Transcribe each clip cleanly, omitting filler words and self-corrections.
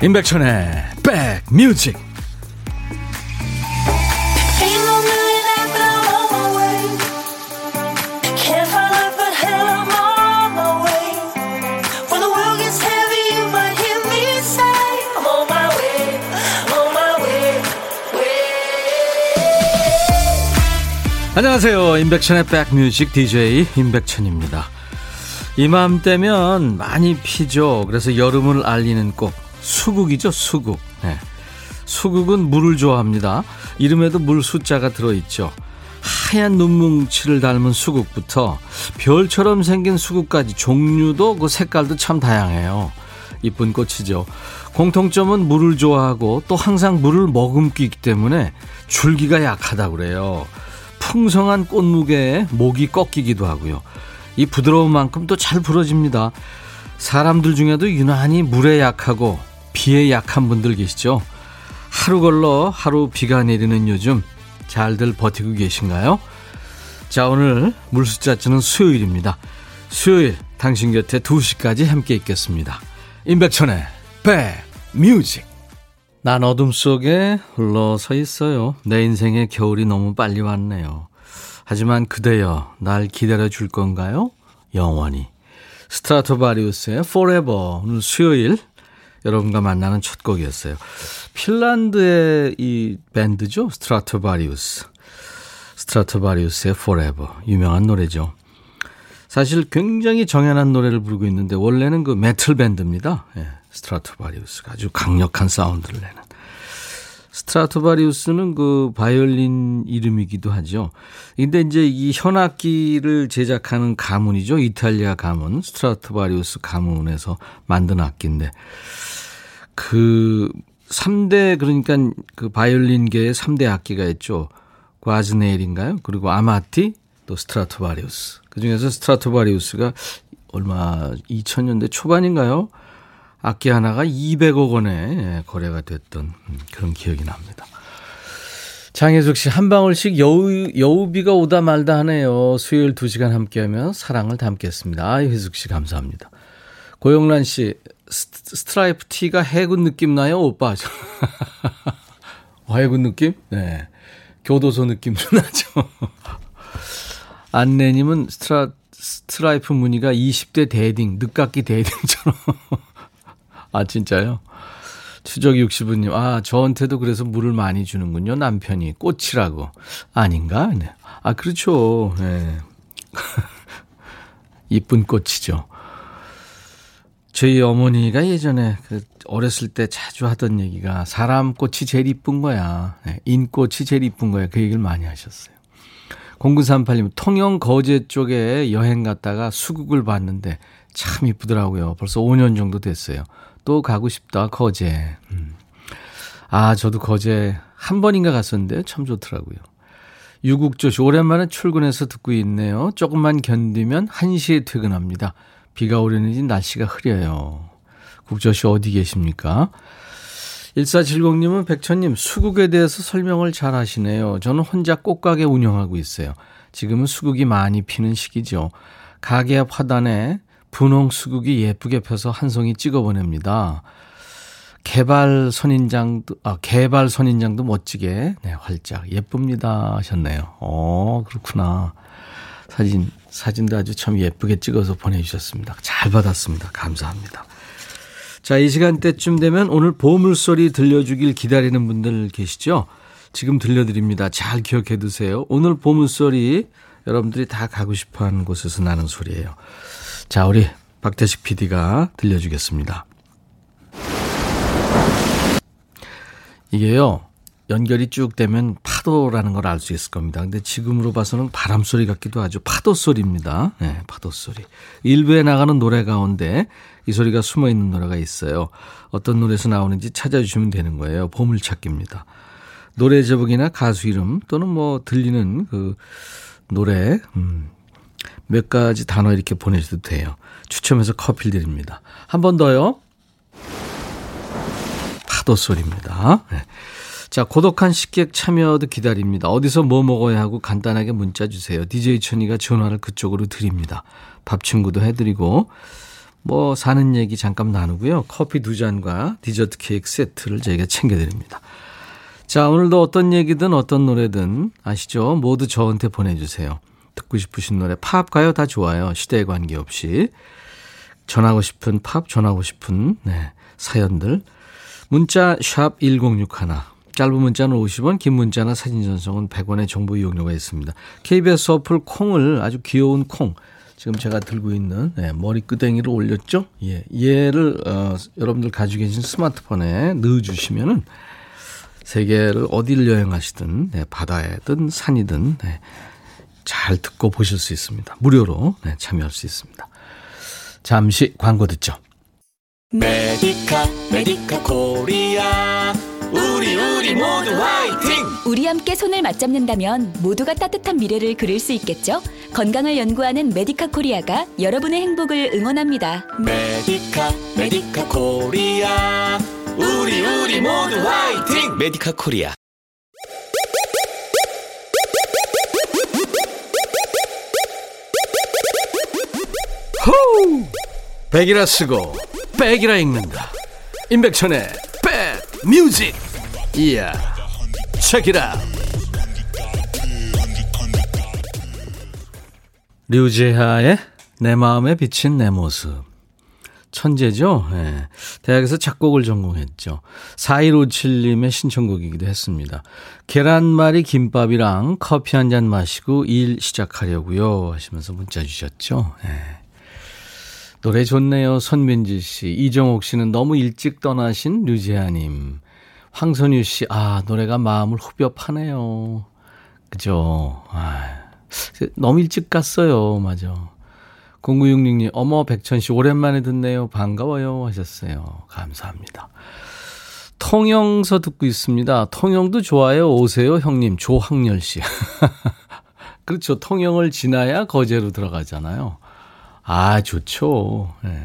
임백천의 백뮤직. 안녕하세요. 임백천의 백뮤직 DJ 임백천입니다. 이맘때면 많이 피죠. 그래서 여름을 알리는 꽃 수국이죠. 수국. 네. 수국은 물을 좋아합니다. 이름에도 물 숫자가 들어있죠. 하얀 눈뭉치를 닮은 수국부터 별처럼 생긴 수국까지 종류도 그 색깔도 참 다양해요. 이쁜 꽃이죠. 공통점은 물을 좋아하고 또 항상 물을 머금기기 때문에 줄기가 약하다고 그래요. 풍성한 꽃무게에 목이 꺾이기도 하고요. 이 부드러운 만큼 또 잘 부러집니다. 사람들 중에도 유난히 물에 약하고 비에 약한 분들 계시죠. 하루 걸러 하루 비가 내리는 요즘 잘들 버티고 계신가요? 자, 오늘 물숫자 치는 수요일입니다. 수요일 당신 곁에 2시까지 함께 있겠습니다. 임백천의 백뮤직. 난 어둠 속에 흘러서 있어요. 내 인생의 겨울이 너무 빨리 왔네요. 하지만 그대여 날 기다려줄 건가요? 영원히. 스트라토바리우스의 Forever. 오늘 수요일 여러분과 만나는 첫 곡이었어요. 핀란드의 이 밴드죠. 스트라토바리우스. 스트라토바리우스의 Forever. 유명한 노래죠. 사실 굉장히 정연한 노래를 부르고 있는데 원래는 그 메틀 밴드입니다. 예, 스트라토바리우스가 아주 강력한 사운드를 내는. 스트라토바리우스는 그 바이올린 이름이기도 하죠. 근데 이제 이 현악기를 제작하는 가문이죠. 이탈리아 가문, 스트라토바리우스 가문에서 만든 악기인데 그 3대, 그러니까 그 바이올린계의 3대 악기가 있죠. 과즈네일인가요? 그리고 아마티, 또 스트라토바리우스. 그중에서 스트라토바리우스가 얼마 2000년대 초반인가요? 악기 하나가 200억 원에 거래가 됐던 그런 기억이 납니다. 장혜숙 씨, 한 방울씩 여우비가 오다 말다 하네요. 수요일 2시간 함께하며 사랑을 담겠습니다. 아, 혜숙 씨 감사합니다. 고영란 씨, 스트라이프 티가 해군 느낌 나요 오빠? 해군 느낌? 네, 교도소 느낌도 나죠. 안내님은 스트라이프 무늬가 20대 대딩, 늦깎이 대딩처럼. 아, 진짜요? 추적 60분님, 아, 저한테도 그래서 물을 많이 주는군요. 남편이 꽃이라고. 아닌가? 네. 아, 그렇죠. 네. 이쁜 꽃이죠. 저희 어머니가 예전에 어렸을 때 자주 하던 얘기가 사람 꽃이 제일 이쁜 거야. 네. 인꽃이 제일 이쁜 거야. 그 얘기를 많이 하셨어요. 0938님, 통영 거제 쪽에 여행 갔다가 수국을 봤는데 참 이쁘더라고요. 벌써 5년 정도 됐어요. 또 가고 싶다, 거제. 아, 저도 거제 한 번인가 갔었는데 참 좋더라고요. 유국조씨, 오랜만에 출근해서 듣고 있네요. 조금만 견디면 1시에 퇴근합니다. 비가 오려는지 날씨가 흐려요. 국조씨 어디 계십니까? 1470님은 백천님, 수국에 대해서 설명을 잘 하시네요. 저는 혼자 꽃가게 운영하고 있어요. 지금은 수국이 많이 피는 시기죠. 가게 앞 화단에 분홍 수국이 예쁘게 펴서 한 송이 찍어보냅니다. 개발 선인장도 멋지게, 네, 활짝 예쁩니다 하셨네요. 그렇구나. 사진도 아주 참 예쁘게 찍어서 보내주셨습니다. 잘 받았습니다. 감사합니다. 자, 이 시간대쯤 되면 오늘 보물소리 들려주길 기다리는 분들 계시죠? 지금 들려드립니다. 잘 기억해 두세요. 오늘 보물소리 여러분들이 다 가고 싶어하는 곳에서 나는 소리예요. 자, 우리 박태식 PD가 들려주겠습니다. 이게요, 연결이 쭉 되면 파도라는 걸 알 수 있을 겁니다. 근데 지금으로 봐서는 바람소리 같기도 하죠. 파도소리입니다. 네, 파도소리. 일부에 나가는 노래 가운데 이 소리가 숨어있는 노래가 있어요. 어떤 노래에서 나오는지 찾아주시면 되는 거예요. 보물찾기입니다. 노래 제목이나 가수 이름 또는 뭐 들리는 그 노래 몇 가지 단어 이렇게 보내주셔도 돼요. 추첨해서 커피를 드립니다. 한 번 더요. 파도소리입니다. 네. 자, 고독한 식객 참여도 기다립니다. 어디서 뭐 먹어야 하고 간단하게 문자 주세요. DJ 천이가 전화를 그쪽으로 드립니다. 밥 친구도 해드리고 뭐 사는 얘기 잠깐 나누고요. 커피 2잔과 디저트 케이크 세트를 저희가 챙겨드립니다. 자, 오늘도 어떤 얘기든 어떤 노래든 아시죠? 모두 저한테 보내주세요. 듣고 싶으신 노래, 팝, 가요 다 좋아요. 시대에 관계없이. 전하고 싶은 팝, 전하고 싶은 사연들. 문자 샵 1061, 짧은 문자는 50원, 긴 문자나 사진 전송은 100원의 정보 이용료가 있습니다. KBS 어플 콩을, 아주 귀여운 콩, 지금 제가 들고 있는 머리끄댕이를 올렸죠? 예, 얘를 여러분들 가지고 계신 스마트폰에 넣어주시면은 세계를 어딜 여행하시든 바다에든 산이든 잘 듣고 보실 수 있습니다. 무료로 참여할 수 있습니다. 잠시 광고 듣죠. 메디카 메디카 코리아 우리 모두 화이팅! 우리 함께 손을 맞잡는다면 모두가 따뜻한 미래를 그릴 수 있겠죠? 건강을 연구하는 메디카 코리아가 여러분의 행복을 응원합니다. 메디카 메디카 코리아 우리 모두 화이팅! 메디카 코리아. 호우! 백이라 쓰고 백이라 읽는다. 임백천의 백 뮤직. 이야, 책이라. 류재하의 내 마음에 비친 내 모습. 천재죠. 예. 대학에서 작곡을 전공했죠. 4157님의 신청곡이기도 했습니다. 계란말이 김밥이랑 커피 한 잔 마시고 일 시작하려고요 하시면서 문자 주셨죠. 예. 노래 좋네요. 손민지 씨, 이정옥 씨는 너무 일찍 떠나신 류재하님. 황선유 씨, 아, 노래가 마음을 후벼 파네요. 그죠? 아, 너무 일찍 갔어요. 맞아. 0966님, 어머, 백천 씨, 오랜만에 듣네요. 반가워요. 하셨어요. 감사합니다. 통영서 듣고 있습니다. 통영도 좋아요. 오세요, 형님. 조학렬 씨. 그렇죠. 통영을 지나야 거제로 들어가잖아요. 아, 좋죠. 네.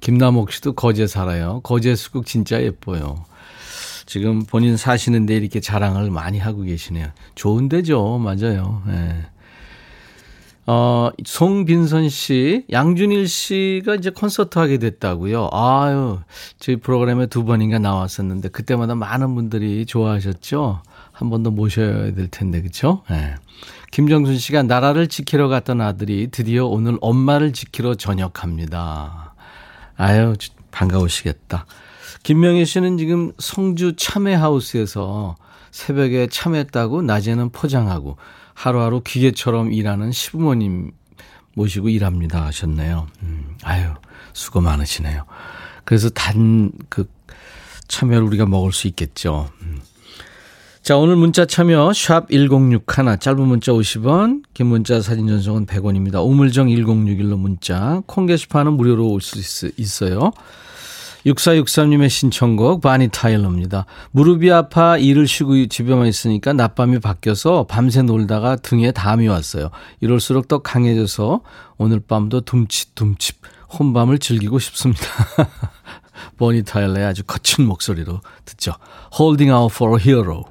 김남옥 씨도 거제 살아요. 거제 수국 진짜 예뻐요. 지금 본인 사시는데 이렇게 자랑을 많이 하고 계시네요. 좋은 데죠. 맞아요. 네. 송빈선 씨, 양준일 씨가 이제 콘서트 하게 됐다고요. 아유, 저희 프로그램에 2번인가 나왔었는데 그때마다 많은 분들이 좋아하셨죠. 한 번 더 모셔야 될 텐데, 그렇죠? 네. 김정순 씨가 나라를 지키러 갔던 아들이 드디어 오늘 엄마를 지키러 전역합니다. 아유, 반가우시겠다. 김명희 씨는 지금 성주 참외하우스에서 새벽에 참외따고 낮에는 포장하고 하루하루 기계처럼 일하는 시부모님 모시고 일합니다 하셨네요. 아유, 수고 많으시네요. 그래서 단 그 참외를 우리가 먹을 수 있겠죠. 자, 오늘 문자 참여 샵 1061, 짧은 문자 50원, 긴 문자 사진 전송은 100원입니다. 우물정 1061로 문자, 콩 게시판은 무료로 올 수 있어요. 6463님의 신청곡 바니 타일러입니다. 무릎이 아파 일을 쉬고 집에만 있으니까 낮밤이 바뀌어서 밤새 놀다가 등에 담이 왔어요. 이럴수록 더 강해져서 오늘 밤도 둠칫둠칫 혼밤을 즐기고 싶습니다. 버니 타일러의 아주 거친 목소리로 듣죠. Holding out for a hero.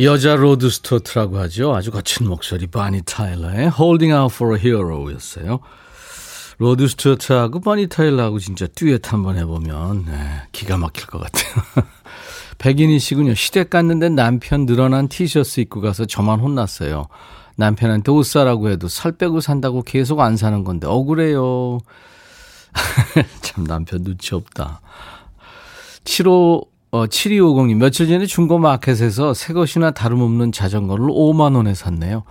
여자 로드 스튜어트라고 하죠. 아주 거친 목소리 바니 타일러의 Holding out for a hero였어요. 로드 스튜어트하고 버니 타일러하고 진짜 듀엣 한번 해보면 기가 막힐 것 같아요. 백인희 씨군요. 시댁 갔는데 남편 늘어난 티셔츠 입고 가서 저만 혼났어요. 남편한테 옷 사라고 해도 살 빼고 산다고 계속 안 사는 건데 억울해요. 참 남편 눈치 없다. 7250님, 며칠 전에 중고마켓에서 새것이나 다름없는 자전거를 5만 원에 샀네요.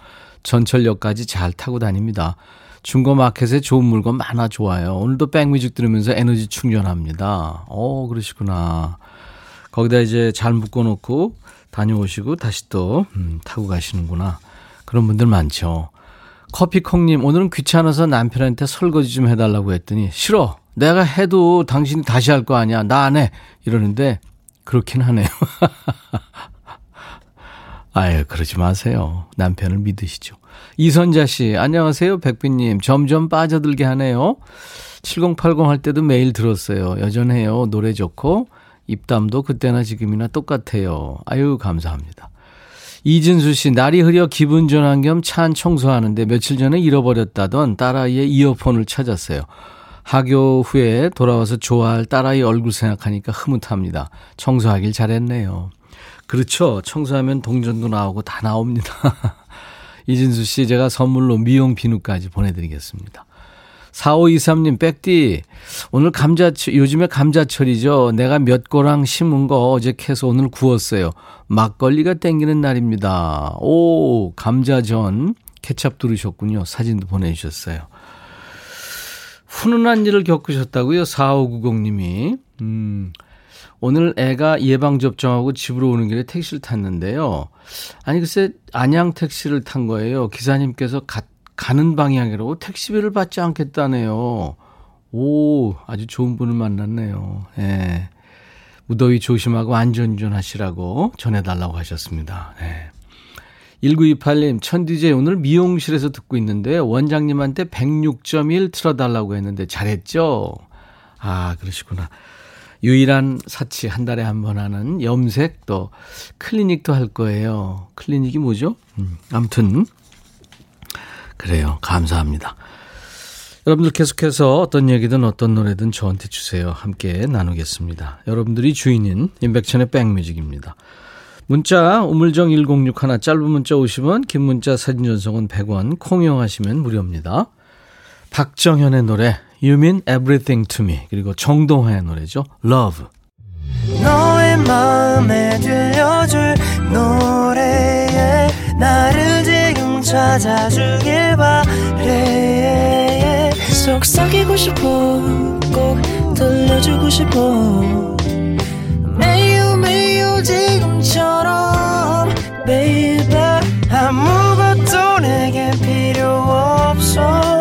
전철역까지 잘 타고 다닙니다. 중고마켓에 좋은 물건 많아 좋아요. 오늘도 백뮤직 들으면서 에너지 충전합니다. 그러시구나. 거기다 이제 잘 묶어놓고 다녀오시고 다시 또 타고 가시는구나. 그런 분들 많죠. 커피콩님, 오늘은 귀찮아서 남편한테 설거지 좀 해달라고 했더니 싫어. 내가 해도 당신이 다시 할 거 아니야. 나 안 해. 이러는데 그렇긴 하네요. 아유, 그러지 마세요. 남편을 믿으시죠. 이선자 씨, 안녕하세요. 백빈님. 점점 빠져들게 하네요. 7080 할 때도 매일 들었어요. 여전해요. 노래 좋고 입담도 그때나 지금이나 똑같아요. 아유, 감사합니다. 이진수 씨, 날이 흐려 기분 전환 겸 찬 청소하는데 며칠 전에 잃어버렸다던 딸아이의 이어폰을 찾았어요. 하교 후에 돌아와서 좋아할 딸아이 얼굴 생각하니까 흐뭇합니다. 청소하길 잘했네요. 그렇죠. 청소하면 동전도 나오고 다 나옵니다. 이진수 씨, 제가 선물로 미용 비누까지 보내드리겠습니다. 4523님, 백디, 오늘 감자철, 요즘에 감자철이죠. 내가 몇 고랑 심은 거 어제 캐서 오늘 구웠어요. 막걸리가 땡기는 날입니다. 오, 감자전, 케찹 두르셨군요. 사진도 보내주셨어요. 훈훈한 일을 겪으셨다고요? 4590님이. 오늘 애가 예방접종하고 집으로 오는 길에 택시를 탔는데요. 아니 글쎄 안양 택시를 탄 거예요. 기사님께서 가는 방향이라고 택시비를 받지 않겠다네요. 오, 아주 좋은 분을 만났네요. 예. 무더위 조심하고 안전운전하시라고 전해달라고 하셨습니다. 예. 1928님, 천디제 오늘 미용실에서 듣고 있는데 원장님한테 106.1 틀어달라고 했는데 잘했죠? 아, 그러시구나. 유일한 사치 한 달에 한 번 하는 염색 또 클리닉도 할 거예요. 클리닉이 뭐죠? 아무튼 그래요. 감사합니다. 여러분들 계속해서 어떤 얘기든 어떤 노래든 저한테 주세요. 함께 나누겠습니다. 여러분들이 주인인 임백천의 백뮤직입니다. 문자 우물정 1061 짧은 문자 50원 긴 문자 사진 전송은 100원 콩 이용하시면 무료입니다. 박정현의 노래 You mean everything to me 그리고 정동화의 노래죠. Love 너의 마음에 들려줄 노래에 나를 지금 찾아주길 바래 속삭이고 싶어 꼭 들려주고 싶어 매우 매우 지금처럼 baby 아무것도 내게 필요 없어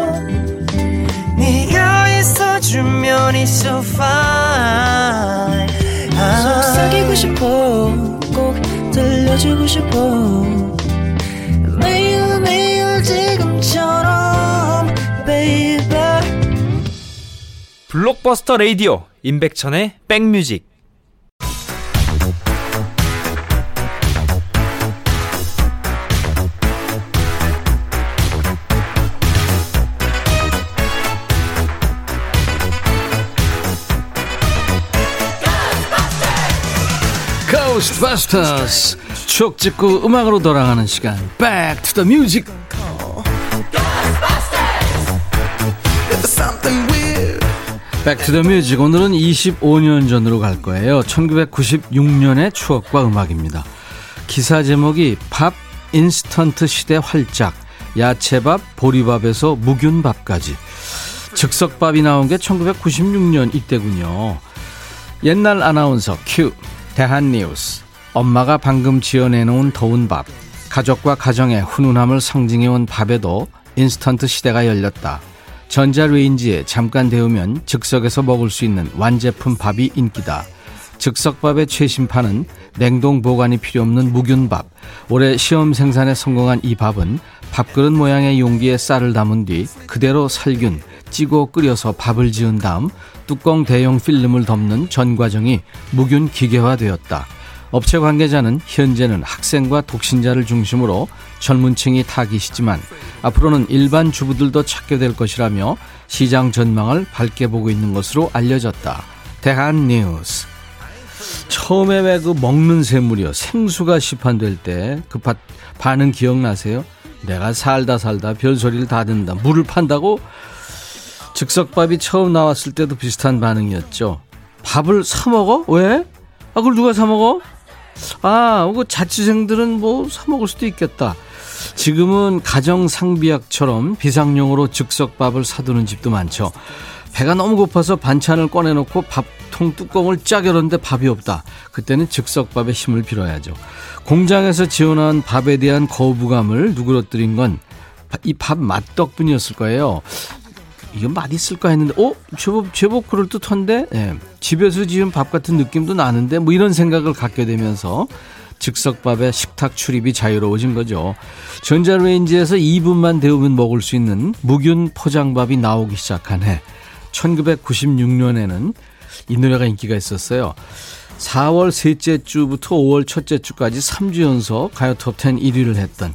주면 it's so fine 속삭이고 싶어 꼭 들려주고 싶어 매일 매일 지금처럼 baby 블록버스터 라디오 임백천의 백뮤직 Ghostbusters 추억 찍고 음악으로 돌아가는 시간 Back to the Music Back to the Music 오늘은 25년 전으로 갈 거예요 1996년의 추억과 음악입니다 기사 제목이 밥 인스턴트 시대 활짝 야채밥 보리밥에서 묵윤밥까지 즉석밥이 나온 게 1996년 이때군요 옛날 아나운서 큐 대한뉴스 엄마가 방금 지어내놓은 더운 밥 가족과 가정의 훈훈함을 상징해온 밥에도 인스턴트 시대가 열렸다 전자레인지에 잠깐 데우면 즉석에서 먹을 수 있는 완제품 밥이 인기다 즉석밥의 최신판은 냉동 보관이 필요 없는 묵윤밥 올해 시험 생산에 성공한 이 밥은 밥그릇 모양의 용기에 쌀을 담은 뒤 그대로 살균, 찌고 끓여서 밥을 지은 다음 뚜껑 대용 필름을 덮는 전 과정이 묵윤 기계화되었다. 업체 관계자는 현재는 학생과 독신자를 중심으로 젊은층이 타깃이지만 앞으로는 일반 주부들도 찾게 될 것이라며 시장 전망을 밝게 보고 있는 것으로 알려졌다. 대한뉴스 처음에 왜 그 먹는 샘물이요 생수가 시판될 때 그 반응 기억나세요? 내가 살다 별소리를 다 듣는다 물을 판다고? 즉석밥이 처음 나왔을 때도 비슷한 반응이었죠 밥을 사 먹어? 왜? 아 그걸 누가 사 먹어? 아 그 자취생들은 뭐 사 먹을 수도 있겠다 지금은 가정상비약처럼 비상용으로 즉석밥을 사두는 집도 많죠 배가 너무 고파서 반찬을 꺼내놓고 밥통 뚜껑을 쫙 열었는데 밥이 없다. 그때는 즉석밥에 힘을 빌어야죠. 공장에서 지어낸 밥에 대한 거부감을 누그러뜨린 건 이 밥 맛 덕분이었을 거예요. 이거 맛있을까 했는데 제법 그럴듯한데 예, 집에서 지은 밥 같은 느낌도 나는데 뭐 이런 생각을 갖게 되면서 즉석밥의 식탁 출입이 자유로워진 거죠. 전자레인지에서 2분만 데우면 먹을 수 있는 묵윤 포장밥이 나오기 시작한 해 1996년에는 이 노래가 인기가 있었어요. 4월 셋째 주부터 5월 첫째 주까지 3주 연속 가요 톱10 1위를 했던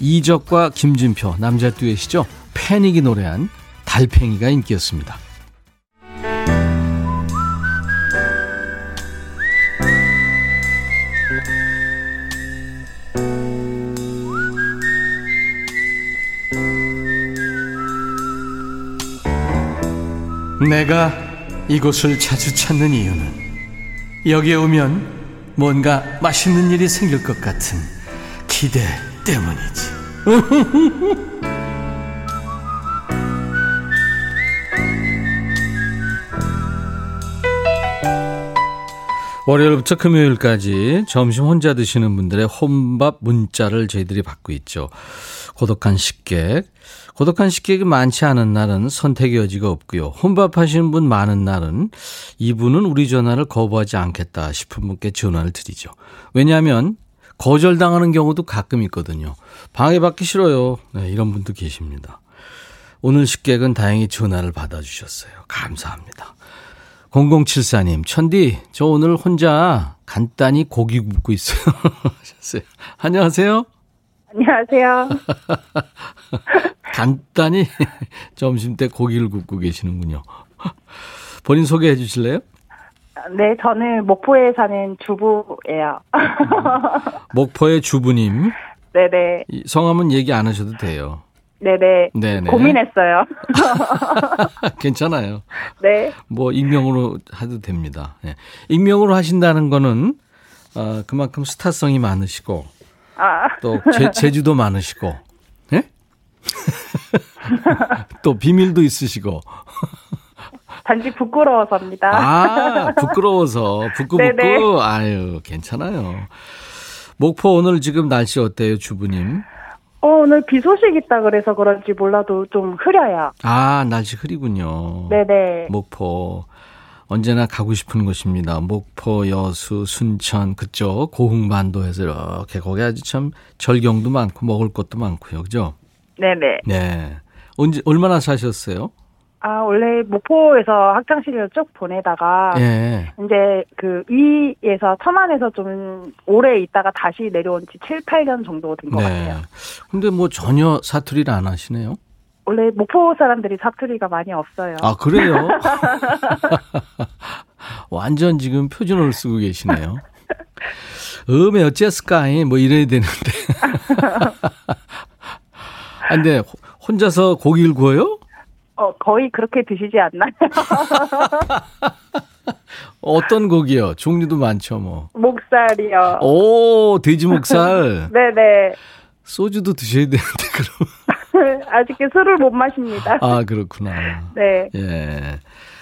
이적과 김진표 남자 듀엣이죠. 패닉이 노래한 달팽이가 인기였습니다. 내가 이곳을 자주 찾는 이유는 여기에 오면 뭔가 맛있는 일이 생길 것 같은 기대 때문이지. 월요일부터 금요일까지 점심 혼자 드시는 분들의 혼밥 문자를 저희들이 받고 있죠. 고독한 식객이 많지 않은 날은 선택의 여지가 없고요. 혼밥하시는 분 많은 날은 이분은 우리 전화를 거부하지 않겠다 싶은 분께 전화를 드리죠. 왜냐하면 거절당하는 경우도 가끔 있거든요. 방해받기 싫어요. 네, 이런 분도 계십니다. 오늘 식객은 다행히 전화를 받아주셨어요. 감사합니다. 0074님, 천디, 저 오늘 혼자 간단히 고기 굽고 있어요. 안녕하세요. 안녕하세요. 간단히 점심 때 고기를 굽고 계시는군요. 본인 소개해 주실래요? 네, 저는 목포에 사는 주부예요. 목포의 주부님. 네네. 성함은 얘기 안 하셔도 돼요. 네네. 네네. 고민했어요. 괜찮아요. 네. 뭐 익명으로 해도 됩니다. 네. 익명으로 하신다는 거는 그만큼 스타성이 많으시고 또 제주도 많으시고, 예? 네? 또 비밀도 있으시고. 단지 부끄러워서입니다. 아, 부끄러워서 부끄부끄. 아유, 괜찮아요. 목포 오늘 지금 날씨 어때요, 주부님? 오늘 비 소식 있다 그래서 그런지 몰라도 좀 흐려요. 아, 날씨 흐리군요. 네네. 목포 언제나 가고 싶은 곳입니다. 목포, 여수, 순천 그쪽 고흥반도에서 이렇게 거기 아주 참 절경도 많고 먹을 것도 많고요. 그죠? 네네. 네. 언제 얼마나 사셨어요? 아, 원래 목포에서 학창시절 쭉 보내다가, 예. 이제 그 위에서 천안에서 좀 오래 있다가 다시 내려온 지 7, 8년 정도 된 것, 네, 같아요. 근데 뭐 전혀 사투리를 안 하시네요? 원래 목포 사람들이 사투리가 많이 없어요. 아, 그래요? 완전 지금 표준어를 쓰고 계시네요. 음에 어째스까이 뭐 이래야 되는데. 아, 근데 혼자서 고기를 구워요? 거의 그렇게 드시지 않나요? 어떤 고기요? 종류도 많죠, 뭐. 목살이요. 오, 돼지 목살. 네네. 소주도 드셔야 되는데, 그럼. 아직도 술을 못 마십니다. 아, 그렇구나. 네. 예.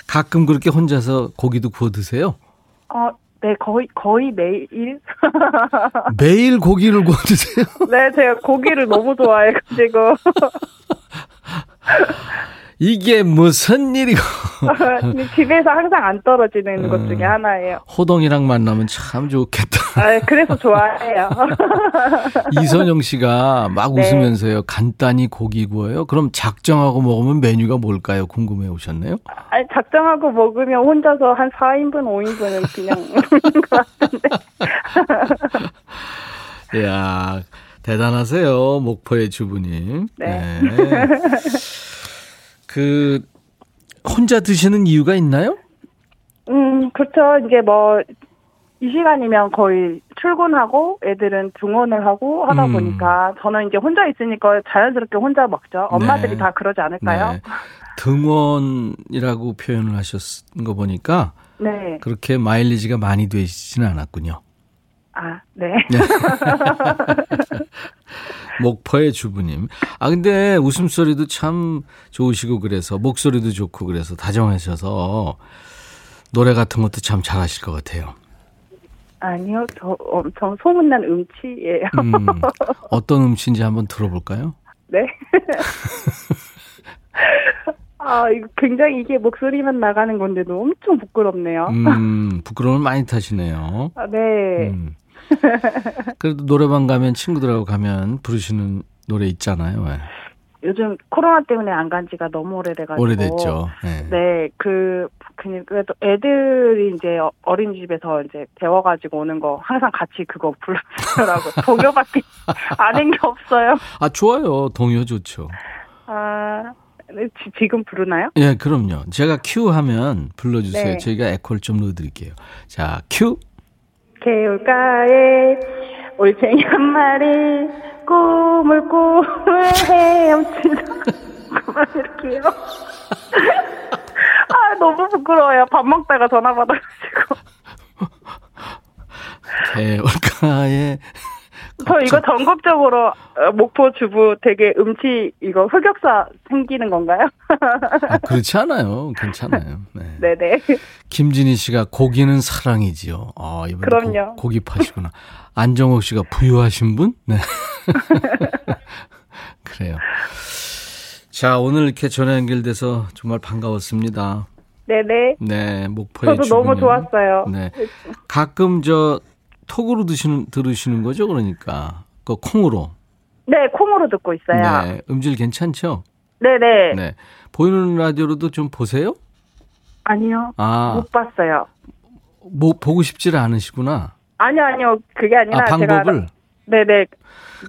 가끔 그렇게 혼자서 고기도 구워 드세요? 네, 거의 매일. 매일 고기를 구워 드세요? 네, 제가 고기를 너무 좋아해가지고. 이게 무슨 일이고. 집에서 항상 안 떨어지는 것 중에 하나예요. 호동이랑 만나면 참 좋겠다. 아, 그래서 좋아해요. 이선영 씨가 막, 네, 웃으면서요. 간단히 고기 구워요. 그럼 작정하고 먹으면 메뉴가 뭘까요? 궁금해 오셨네요. 아니, 작정하고 먹으면 혼자서 한 4인분, 5인분은 그냥 먹는 것 같은데. 이야, 대단하세요. 목포의 주부님. 네. 네. 그 혼자 드시는 이유가 있나요? 그렇죠. 이제 뭐 이 시간이면 거의 출근하고 애들은 등원을 하고 하다 보니까 저는 이제 혼자 있으니까 자연스럽게 혼자 먹죠. 엄마들이, 네, 다 그러지 않을까요? 네. 등원이라고 표현을 하셨는 거 보니까, 네, 그렇게 마일리지가 많이 되시지는 않았군요. 아, 네. 목포의 주부님. 아, 근데 웃음소리도 참 좋으시고 그래서 목소리도 좋고 그래서 다정하셔서 노래 같은 것도 참 잘하실 것 같아요. 아니요, 저 엄청 소문난 음치예요. 어떤 음치인지 한번 들어볼까요? 네. 아, 이거 굉장히 이게 목소리만 나가는 건데도 엄청 부끄럽네요. 부끄러움을 많이 타시네요. 아, 네. 그래도 노래방 가면 친구들하고 가면 부르시는 노래 있잖아요. 네. 요즘 코로나 때문에 안 간 지가 너무 오래돼가지고. 오래됐죠. 네. 네, 그래도 애들이 이제 어린이집에서 이제 배워가지고 오는 거 항상 같이 그거 불러주더라고요. 동요밖에 안 한 게 없어요. 아, 좋아요. 동요 좋죠. 아, 지금 부르나요? 예, 그럼요. 제가 큐 하면 불러주세요. 네. 저희가 에코를 좀 넣어드릴게요. 자, 큐. 개울가에 올챙이 한 마리 꿈을 꾸며 헤엄치다. 그만 이렇게요. 아, 아, 너무 부끄러워요. 밥 먹다가 전화 받아가지고. 대월가에. 저 이거 전국적으로 목포 주부 되게 음치 이거 흑역사 생기는 건가요? 아, 그렇지 않아요. 괜찮아요. 네. 네네. 김진희 씨가 고기는 사랑이지요. 아, 이분 그럼요. 고기 파시구나. 안정옥 씨가 부유하신 분? 네. 그래요. 자, 오늘 이렇게 전화 연결돼서 정말 반가웠습니다. 네네. 네, 목포의 저도 주부는. 너무 좋았어요. 네. 가끔 저 톡으로 들으시는 거죠, 그러니까 그 콩으로. 네, 콩으로 듣고 있어요. 네, 음질 괜찮죠? 네네. 네, 보이는 라디오로도 좀 보세요? 아니요. 아, 못 봤어요. 뭐 보고 싶지를 않으시구나. 아니요, 그게 아니라 아, 방법을. 제가... 네네.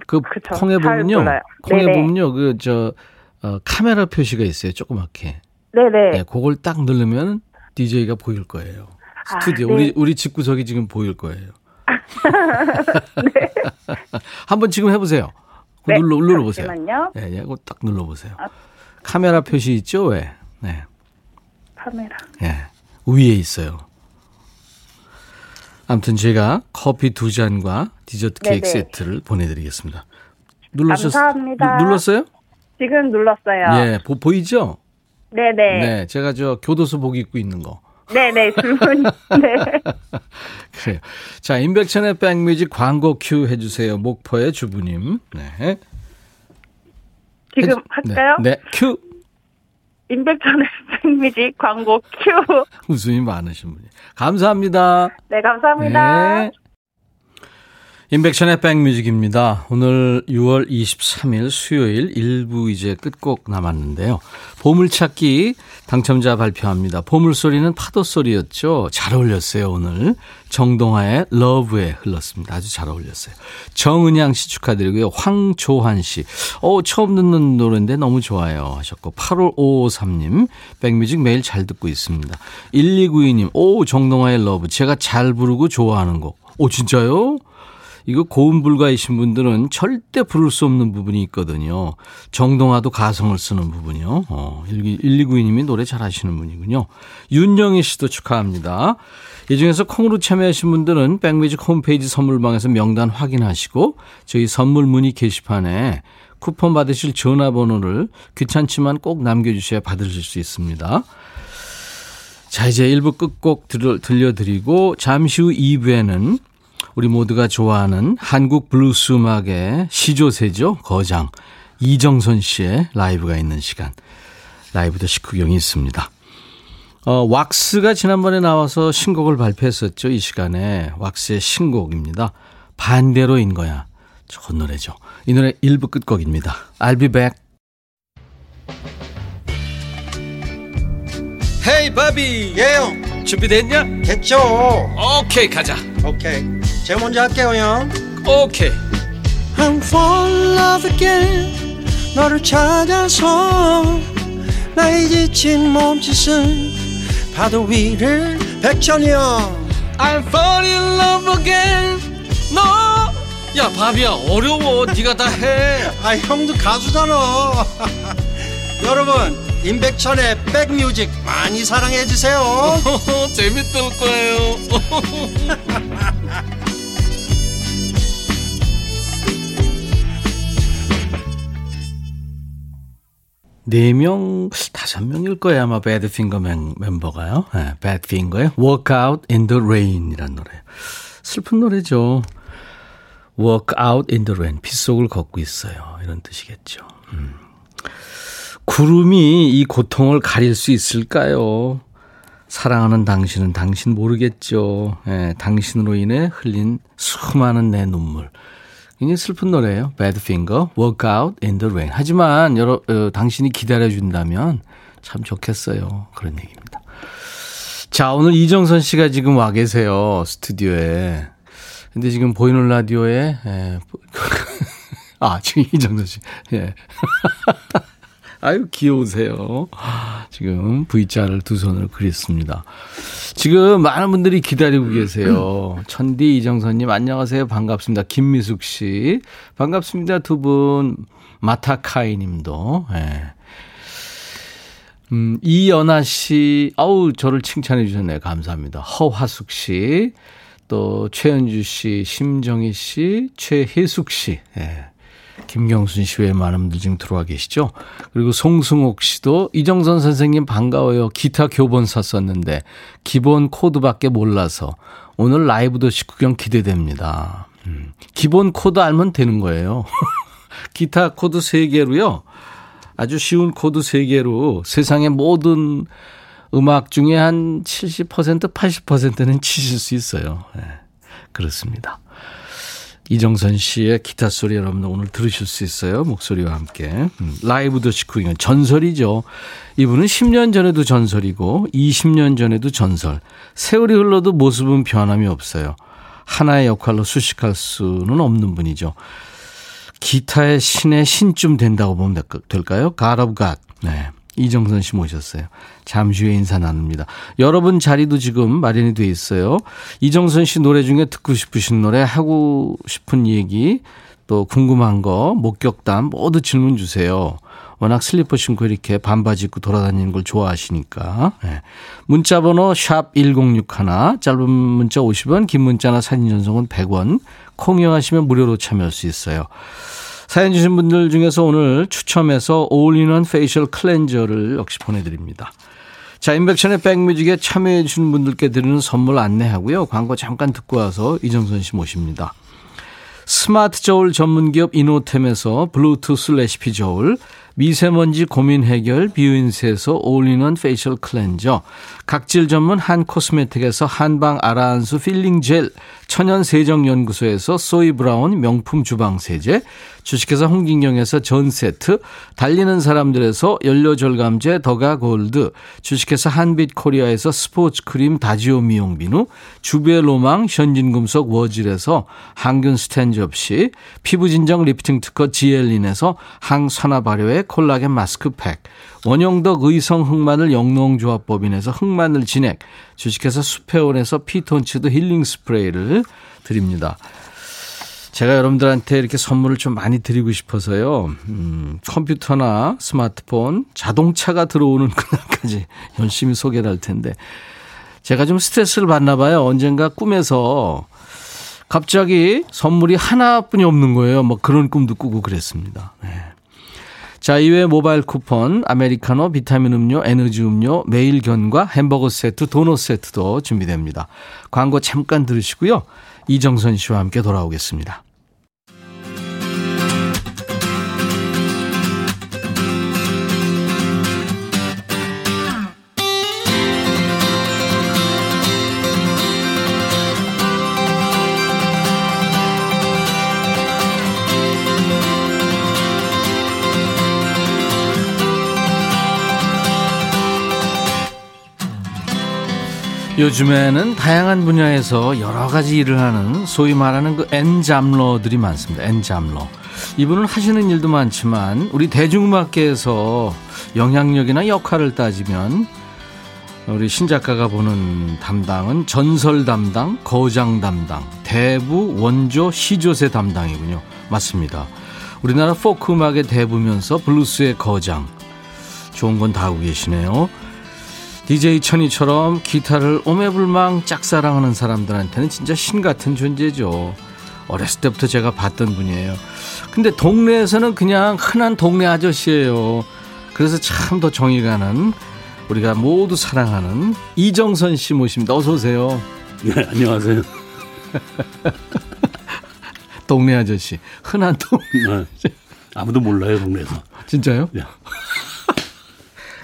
그 그쵸, 콩에 보면요, 그 저 카메라 표시가 있어요, 조그맣게. 네네. 네, 그걸 딱 누르면 DJ가 보일 거예요. 스튜디오. 아, 네. 우리 집 구석이 지금 보일 거예요. 네. 한번 지금 해보세요. 네. 눌러보세요. 잠시만요. 네, 예, 그거 딱 눌러보세요. 아. 카메라 표시 있죠, 왜? 네. 카메라. 예, 네. 위에 있어요. 아무튼 제가 커피 2잔과 디저트 케이크 세트를 보내드리겠습니다. 감사합니다. 눌렀어요? 지금 눌렀어요. 예, 보이죠? 네네. 네, 제가 저 교도소복 입고 있는 거. 네네, 질문. 네. 그래요. 자, 임백천의 백뮤직 광고 큐 해주세요. 목포의 주부님. 네. 지금 할까요? 네, 네. 큐. 임백천의 백뮤직 광고 큐. 웃음이 많으신 분이에요. 감사합니다. 네, 감사합니다. 네. 임백천의 백뮤직입니다. 오늘 6월 23일 수요일 1부 이제 끝곡 남았는데요. 보물찾기 당첨자 발표합니다. 보물소리는 파도소리였죠. 잘 어울렸어요. 오늘 정동하의 러브에 흘렀습니다. 아주 잘 어울렸어요. 정은양 씨 축하드리고요. 황조환 씨. 처음 듣는 노래인데 너무 좋아요 하셨고, 85553님 백뮤직 매일 잘 듣고 있습니다. 1292님 정동하의 러브 제가 잘 부르고 좋아하는 곡. 진짜요? 이거 고음 불가이신 분들은 절대 부를 수 없는 부분이 있거든요. 정동화도 가성을 쓰는 부분이요. 1292님이 노래 잘하시는 분이군요. 윤영희 씨도 축하합니다. 이 중에서 콩으로 참여하신 분들은 백뮤직 홈페이지 선물방에서 명단 확인하시고 저희 선물 문의 게시판에 쿠폰 받으실 전화번호를 귀찮지만 꼭 남겨주셔야 받으실 수 있습니다. 자, 이제 1부 끝곡 들려드리고 잠시 후 2부에는 우리 모두가 좋아하는 한국 블루스 음악의 시조세죠. 거장 이정선 씨의 라이브가 있는 시간. 라이브 더 식후경이 있습니다. 왁스가 지난번에 나와서 신곡을 발표했었죠. 이 시간에 왁스의 신곡입니다. 반대로인 거야. 좋은 노래죠. 이 노래 1부 끝곡입니다. I'll be back. 헤이 바비. 예영. 준비됐냐? 됐죠. 오케이, 가자. 오케이. 제가 먼저 할게요, 형. 오케이. I'm falling in love again. 너를 찾아서 나의 지친 몸짓은 파도 위를 백천이 형. I'm falling in love again. 너. No. 야, 바비야, 어려워. 네가 다 해. 아, 형도 가수잖아. 여러분. 임백천의 백뮤직 많이 사랑해 주세요. 재밌을 거예요. 네 명, 5명일 거예요 아마 배드핑거 멤버가요. 네, 배드핑거의 Walk Out in the Rain이란 노래. 슬픈 노래죠. Walk Out in the Rain, 빗속을 걷고 있어요. 이런 뜻이겠죠. 구름이 이 고통을 가릴 수 있을까요? 사랑하는 당신은 당신 모르겠죠. 예, 당신으로 인해 흘린 수많은 내 눈물. 굉장히 슬픈 노래예요. Badfinger, Walk Out in the Rain. 하지만 당신이 기다려준다면 참 좋겠어요. 그런 얘기입니다. 자, 오늘 이정선 씨가 지금 와 계세요. 스튜디오에. 근데 지금 보이는 라디오에 지금 이정선 씨. 예. 아유, 귀여우세요. 지금 V자를 두 손으로 그렸습니다. 지금 많은 분들이 기다리고 계세요. 천디, 이정선님 안녕하세요. 반갑습니다. 김미숙 씨 반갑습니다. 두 분. 마타카이 님도. 네. 이연아 씨, 아우, 저를 칭찬해 주셨네요. 감사합니다. 허화숙 씨, 또 최현주 씨, 심정희 씨, 최혜숙 씨, 예. 김경순 씨 외에 많은 분들 지금 들어와 계시죠. 그리고 송승옥 씨도 이정선 선생님 반가워요. 기타 교본 샀었는데 기본 코드밖에 몰라서 오늘 라이브 도시 구경 기대됩니다. 기본 코드 알면 되는 거예요. 기타 코드 3개로요. 아주 쉬운 코드 3개로 세상의 모든 음악 중에 한 70%, 80%는 치실 수 있어요. 네, 그렇습니다. 이정선 씨의 기타 소리 여러분들 오늘 들으실 수 있어요. 목소리와 함께. 라이브 더시쿠잉은 전설이죠. 이분은 10년 전에도 전설이고 20년 전에도 전설. 세월이 흘러도 모습은 변함이 없어요. 하나의 역할로 수식할 수는 없는 분이죠. 기타의 신의 신쯤 된다고 보면 될까요? God of God. 네. 이정선 씨 모셨어요. 잠시 후에 인사 나눕니다. 여러분 자리도 지금 마련이 돼 있어요. 이정선 씨 노래 중에 듣고 싶으신 노래, 하고 싶은 얘기, 또 궁금한 거, 목격담 모두 질문 주세요. 워낙 슬리퍼 신고 이렇게 반바지 입고 돌아다니는 걸 좋아하시니까. 네. 문자 번호 샵 1061, 짧은 문자 50원, 긴 문자나 사진 전송은 100원. 콩 이용하시면 무료로 참여할 수 있어요. 사연 주신 분들 중에서 오늘 추첨해서 올인원 페이셜 클렌저를 역시 보내드립니다. 자, 인백션의 백뮤직에 참여해 주신 분들께 드리는 선물 안내하고요. 광고 잠깐 듣고 와서 이정선 씨 모십니다. 스마트 저울 전문기업 이노템에서 블루투스 레시피 저울, 미세먼지 고민 해결 뷰인스에서 올인원 페이셜 클렌저, 각질 전문 한 코스메틱에서 한방 아라한수 필링 젤, 천연세정연구소에서 소이브라운 명품 주방세제, 주식회사 홍진경에서 전세트, 달리는 사람들에서 연료절감제 더가골드, 주식회사 한빛코리아에서 스포츠크림 다지오 미용비누, 주베로망 현진금속 워질에서 항균 스탠 접시, 피부진정 리프팅 특허 지엘린에서 항산화 발효의 콜라겐 마스크팩, 원형덕 의성 흑마늘 영농조합법인에서 흑마늘 진액, 주식회사 수페온에서 피톤치드 힐링 스프레이를 드립니다. 제가 여러분들한테 이렇게 선물을 좀 많이 드리고 싶어서요. 컴퓨터나 스마트폰, 자동차가 들어오는 그날까지 열심히 소개를 할 텐데, 제가 좀 스트레스를 받나 봐요. 언젠가 꿈에서 갑자기 선물이 하나뿐이 없는 거예요. 뭐 그런 꿈도 꾸고 그랬습니다. 네. 자, 이외에 모바일 쿠폰, 아메리카노, 비타민 음료, 에너지 음료, 매일 견과, 햄버거 세트, 도넛 세트도 준비됩니다. 광고 잠깐 들으시고요. 이정선 씨와 함께 돌아오겠습니다. 요즘에는 다양한 분야에서 여러 가지 일을 하는 소위 말하는 그 N잡러들이 많습니다. N잡러. 이분은 하시는 일도 많지만 우리 대중음악계에서 영향력이나 역할을 따지면 우리 신작가가 보는 담당은 전설 담당, 거장 담당, 대부, 원조, 시조세 담당이군요. 맞습니다. 우리나라 포크 음악의 대부면서 블루스의 거장. 좋은 건 다 하고 계시네요. DJ 천이처럼 기타를 오매불망 짝사랑하는 사람들한테는 진짜 신 같은 존재죠. 어렸을 때부터 제가 봤던 분이에요. 근데 동네에서는 그냥 흔한 동네 아저씨예요. 그래서 참 더 정이 가는, 우리가 모두 사랑하는 이정선 씨 모십니다. 어서 오세요. 네, 안녕하세요. 동네 아저씨, 흔한 동네 아저씨. 아무도 몰라요, 동네에서. 진짜요? 네.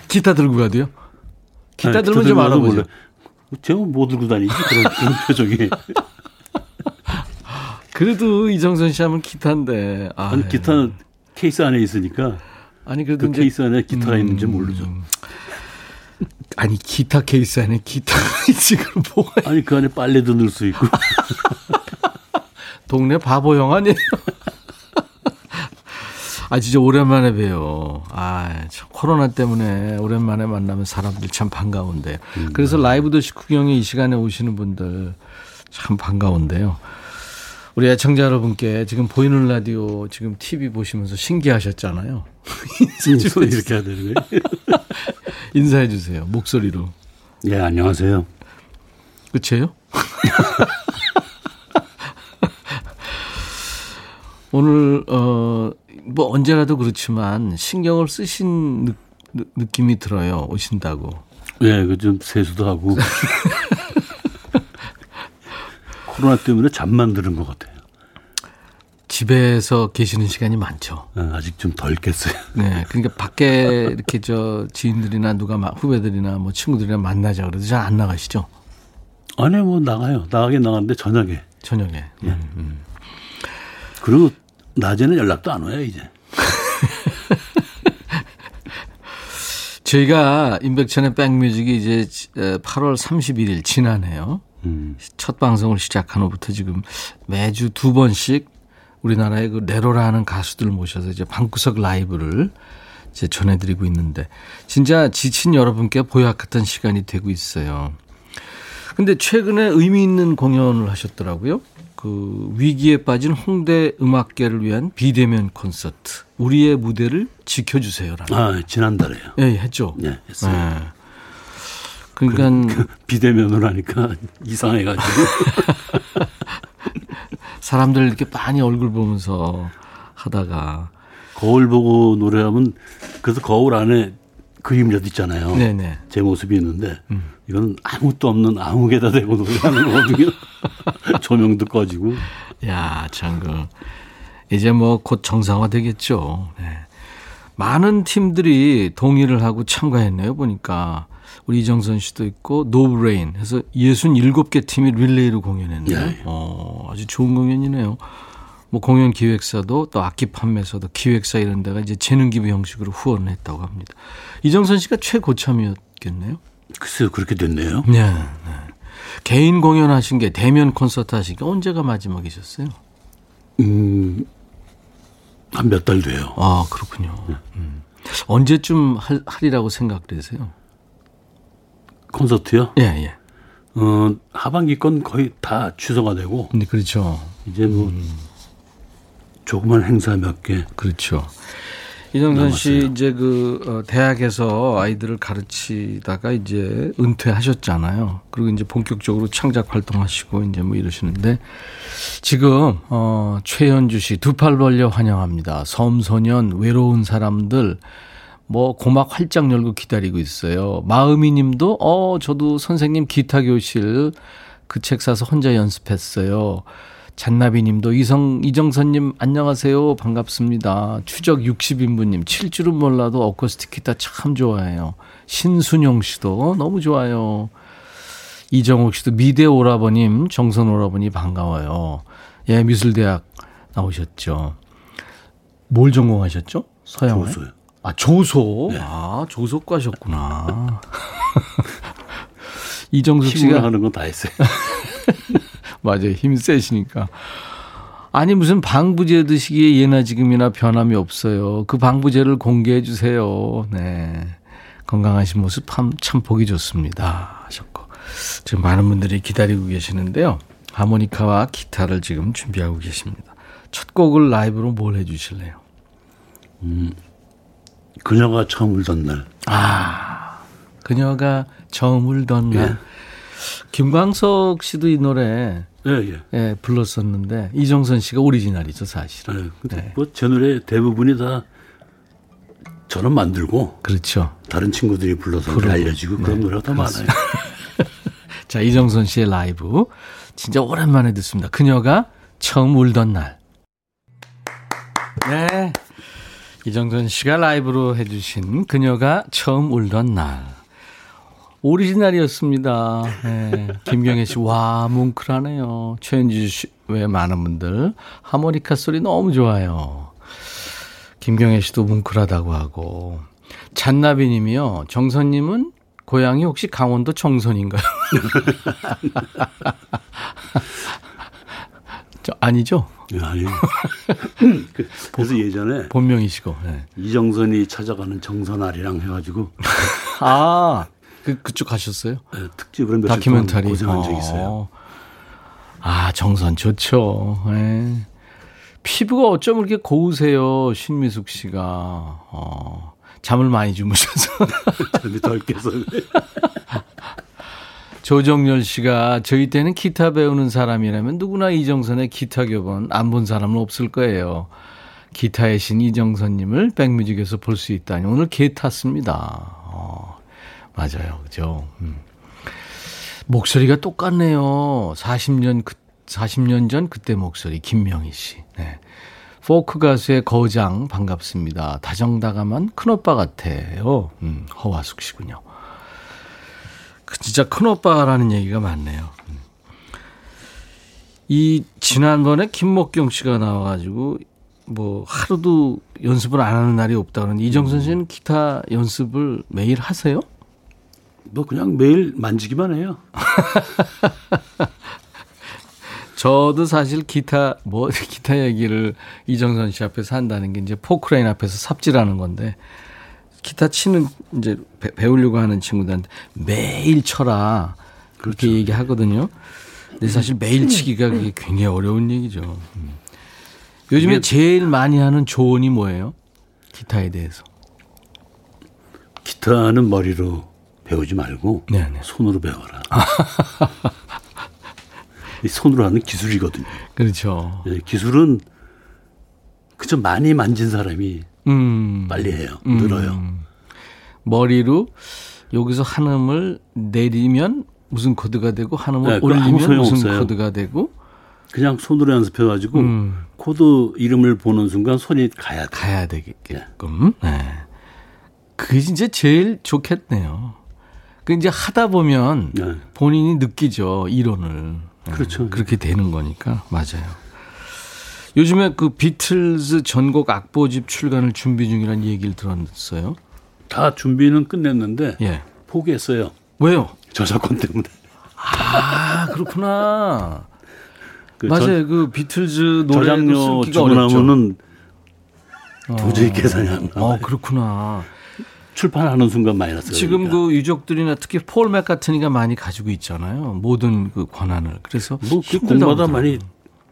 기타 들고 가도요? 기타 아니, 들면 좀 알아보죠. 제가 뭐 들고 다니지? 그런 표정이. 그래도 이정선 씨 하면 기타인데. 아, 아니, 기타는 케이스 안에 있으니까. 아니, 그래도 그 케이스 안에 기타가 있는지 모르죠. 아니, 기타 케이스 안에 기타가 있지, 그럼 뭐가. 아니, 그 안에 빨래도 넣을 수 있고. 동네 바보 형 아니에요? 아, 진짜 오랜만에 봬요. 아, 참 코로나 때문에 오랜만에 만나면 사람들 참 반가운데요. 그래서 라이브 도시 구경에 이 시간에 오시는 분들 참 반가운데요. 우리 애청자 여러분께 지금 보이는 라디오 지금 TV 보시면서 신기하셨잖아요. 인사를 이렇게 해야 되는 거예요? 인사해 주세요. 목소리로. 예, 안녕하세요. 끝이에요? 오늘 뭐 언제라도 그렇지만 신경을 쓰신 느낌이 들어요. 오신다고. 예, 그 좀 세수도 하고. 코로나 때문에 잠만 드는 것 같아요. 집에서 계시는 시간이 많죠. 네, 아직 좀 덜 깼어요. 네, 그러니까 밖에 이렇게 저 지인들이나 누가 후배들이나 뭐 친구들이랑 만나자 그래도 잘 안 나가시죠? 아니요, 뭐 나가요. 나가긴 나가는데 저녁에. 네. 그리고 낮에는 연락도 안 와요 이제. 저희가 임백천의 백뮤직이 이제 8월 31일 지난해요. 첫 방송을 시작한 후부터 지금 매주 두 번씩 우리나라의 그 레로라는 가수들을 모셔서 이제 방구석 라이브를 이제 전해드리고 있는데 진짜 지친 여러분께 보약같은 시간이 되고 있어요. 근데 최근에 의미 있는 공연을 하셨더라고요. 그 위기에 빠진 홍대 음악계를 위한 비대면 콘서트 우리의 무대를 지켜주세요라는. 아, 지난달에요. 예, 했죠. 네, 했어요. 예. 그러니까 그 비대면으로 하니까 이상해가지고 사람들 이렇게 많이 얼굴 보면서 하다가 거울 보고 노래하면 그래서 거울 안에 그림자도 있잖아요. 네네. 제 모습이 있는데 이건 아무것도 없는 아무개다 대고 노래하는 거거든요. 조명도 꺼지고. 야, 참 그 이제 뭐 곧 정상화 되겠죠. 네. 많은 팀들이 동의를 하고 참가했네요. 보니까. 우리 이정선 씨도 있고 노브레인 해서 67개 팀이 릴레이로 공연했네요. 예, 예. 아주 좋은 공연이네요. 뭐 공연 기획사도 또 악기 판매사도 기획사 이런 데가 이제 재능 기부 형식으로 후원을 했다고 합니다. 이정선 씨가 최고참이었겠네요. 글쎄요. 그렇게 됐네요. 네, 네. 개인 공연하신 게 대면 콘서트 하신 게 언제가 마지막이셨어요? 한 몇 달 돼요. 아, 그렇군요. 네. 언제쯤 하리라고 생각되세요? 콘서트요? 예, 예. 하반기 건 거의 다 취소가 되고. 네, 그렇죠. 이제 뭐, 조그만 행사 몇 개. 그렇죠. 이정선 씨, 이제 그, 대학에서 아이들을 가르치다가 이제 은퇴하셨잖아요. 그리고 이제 본격적으로 창작 활동하시고 이제 뭐 이러시는데, 지금, 최현주 씨, 두 팔 벌려 환영합니다. 섬소년, 외로운 사람들, 뭐 고막 활짝 열고 기다리고 있어요. 마음이님도 저도 선생님 기타 교실 그 책 사서 혼자 연습했어요. 잔나비님도 이정선님 안녕하세요 반갑습니다. 추적 60인분님 7줄은 몰라도 어쿠스틱 기타 참 좋아해요. 신순영 씨도 너무 좋아요. 이정옥 씨도 미대 오라버님 정선 오라버니 반가워요. 예, 미술대학 나오셨죠. 뭘 전공하셨죠? 서양에? 좋았어요. 아, 조소. 네. 아, 조소과셨구나. 이정숙 씨가. 힘으로 하는 건 다 했어요. 맞아요. 힘 세시니까. 아니, 무슨 방부제 드시기에 예나 지금이나 변함이 없어요. 그 방부제를 공개해 주세요. 네. 건강하신 모습 참 보기 좋습니다. 하셨고. 지금 많은 분들이 기다리고 계시는데요. 하모니카와 기타를 지금 준비하고 계십니다. 첫 곡을 라이브로 뭘 해 주실래요? 그녀가 처음 울던 날. 아, 그녀가 처음 울던 날. 예. 김광석 씨도 이 노래 예, 불렀었는데 이정선 씨가 오리지널이죠 사실은. 예, 네. 뭐 제 노래 대부분이 다 저는 만들고 그렇죠. 다른 친구들이 불러서 알려주고 그런 네. 노래가 더 많아요. 자, 이정선 씨의 라이브 진짜 오랜만에 듣습니다. 그녀가 처음 울던 날. 네. 이정선 씨가 라이브로 해주신 그녀가 처음 울던 날. 오리지널이었습니다. 네. 김경혜 씨, 와, 뭉클하네요. 최현주 씨 외 많은 분들. 하모니카 소리 너무 좋아요. 김경혜 씨도 뭉클하다고 하고. 잔나비 님이요. 정선님은 고향이 혹시 강원도 정선인가요? 아니죠? 아니요. 그래서 예전에 본명이시고 네. 이정선이 찾아가는 정선아리랑 해가지고 그쪽 가셨어요? 네, 특집으로 몇 주 동안 고생한 적이 있어요. 아, 정선 좋죠. 에이. 피부가 어쩜 이렇게 고우세요, 신미숙 씨가. 잠을 많이 주무셔서. 잠이 덜 깨서. 조정열 씨가 저희 때는 기타 배우는 사람이라면 누구나 이정선의 기타 교본 안 본 사람은 없을 거예요. 기타의 신 이정선님을 백뮤직에서 볼 수 있다니 오늘 개 탔습니다. 맞아요, 그죠? 목소리가 똑같네요. 40년 전 그때 목소리 김명희 씨. 네. 포크 가수의 거장 반갑습니다. 다정다감한 큰오빠 같아요. 허화숙 씨군요. 진짜 큰오빠라는 얘기가 많네요. 이 지난번에 김목경 씨가 나와가지고 뭐 하루도 연습을 안 하는 날이 없다는데 이정선 씨는 기타 연습을 매일 하세요? 뭐 그냥 매일 만지기만 해요. 저도 사실 기타 얘기를 이정선 씨 앞에서 한다는 게 이제 포크레인 앞에서 삽질하는 건데 기타 치는 이제 배우려고 하는 친구들한테 매일 쳐라 그렇게 그렇죠. 얘기하거든요. 근데 사실 매일 치기가 그게 굉장히 어려운 얘기죠. 요즘에 제일 많이 하는 조언이 뭐예요? 기타에 대해서. 기타는 머리로 배우지 말고 네네. 손으로 배워라. 손으로 하는 기술이거든요. 그렇죠. 기술은 그저 많이 만진 사람이 빨리 해요. 늘어요. 머리로 여기서 한 음을 내리면 무슨 코드가 되고 한 음을 네, 올리면 무슨 없어요. 코드가 되고 그냥 손으로 연습해가지고 코드 이름을 보는 순간 손이 가야 되게끔. 네. 네. 그게 진짜 제일 좋겠네요. 그 이제 하다 보면 네. 본인이 느끼죠 이론을. 그렇죠. 그렇게 되는 거니까 맞아요. 요즘에 그 비틀즈 전곡 악보집 출간을 준비 중이라는 얘기를 들었어요. 다 준비는 끝냈는데 예. 포기했어요. 왜요? 저작권 때문에. 아 그렇구나. 맞아요. 그 비틀즈 노래를 쓰기가 어렵죠. 도저히 계산이 안 나와요. 그렇구나. 출판하는 순간 마이너스. 지금 그러니까. 그 유족들이나 특히 폴 맥카트니가 많이 가지고 있잖아요. 모든 그 권한을. 그래서 뭐 곡마다 많이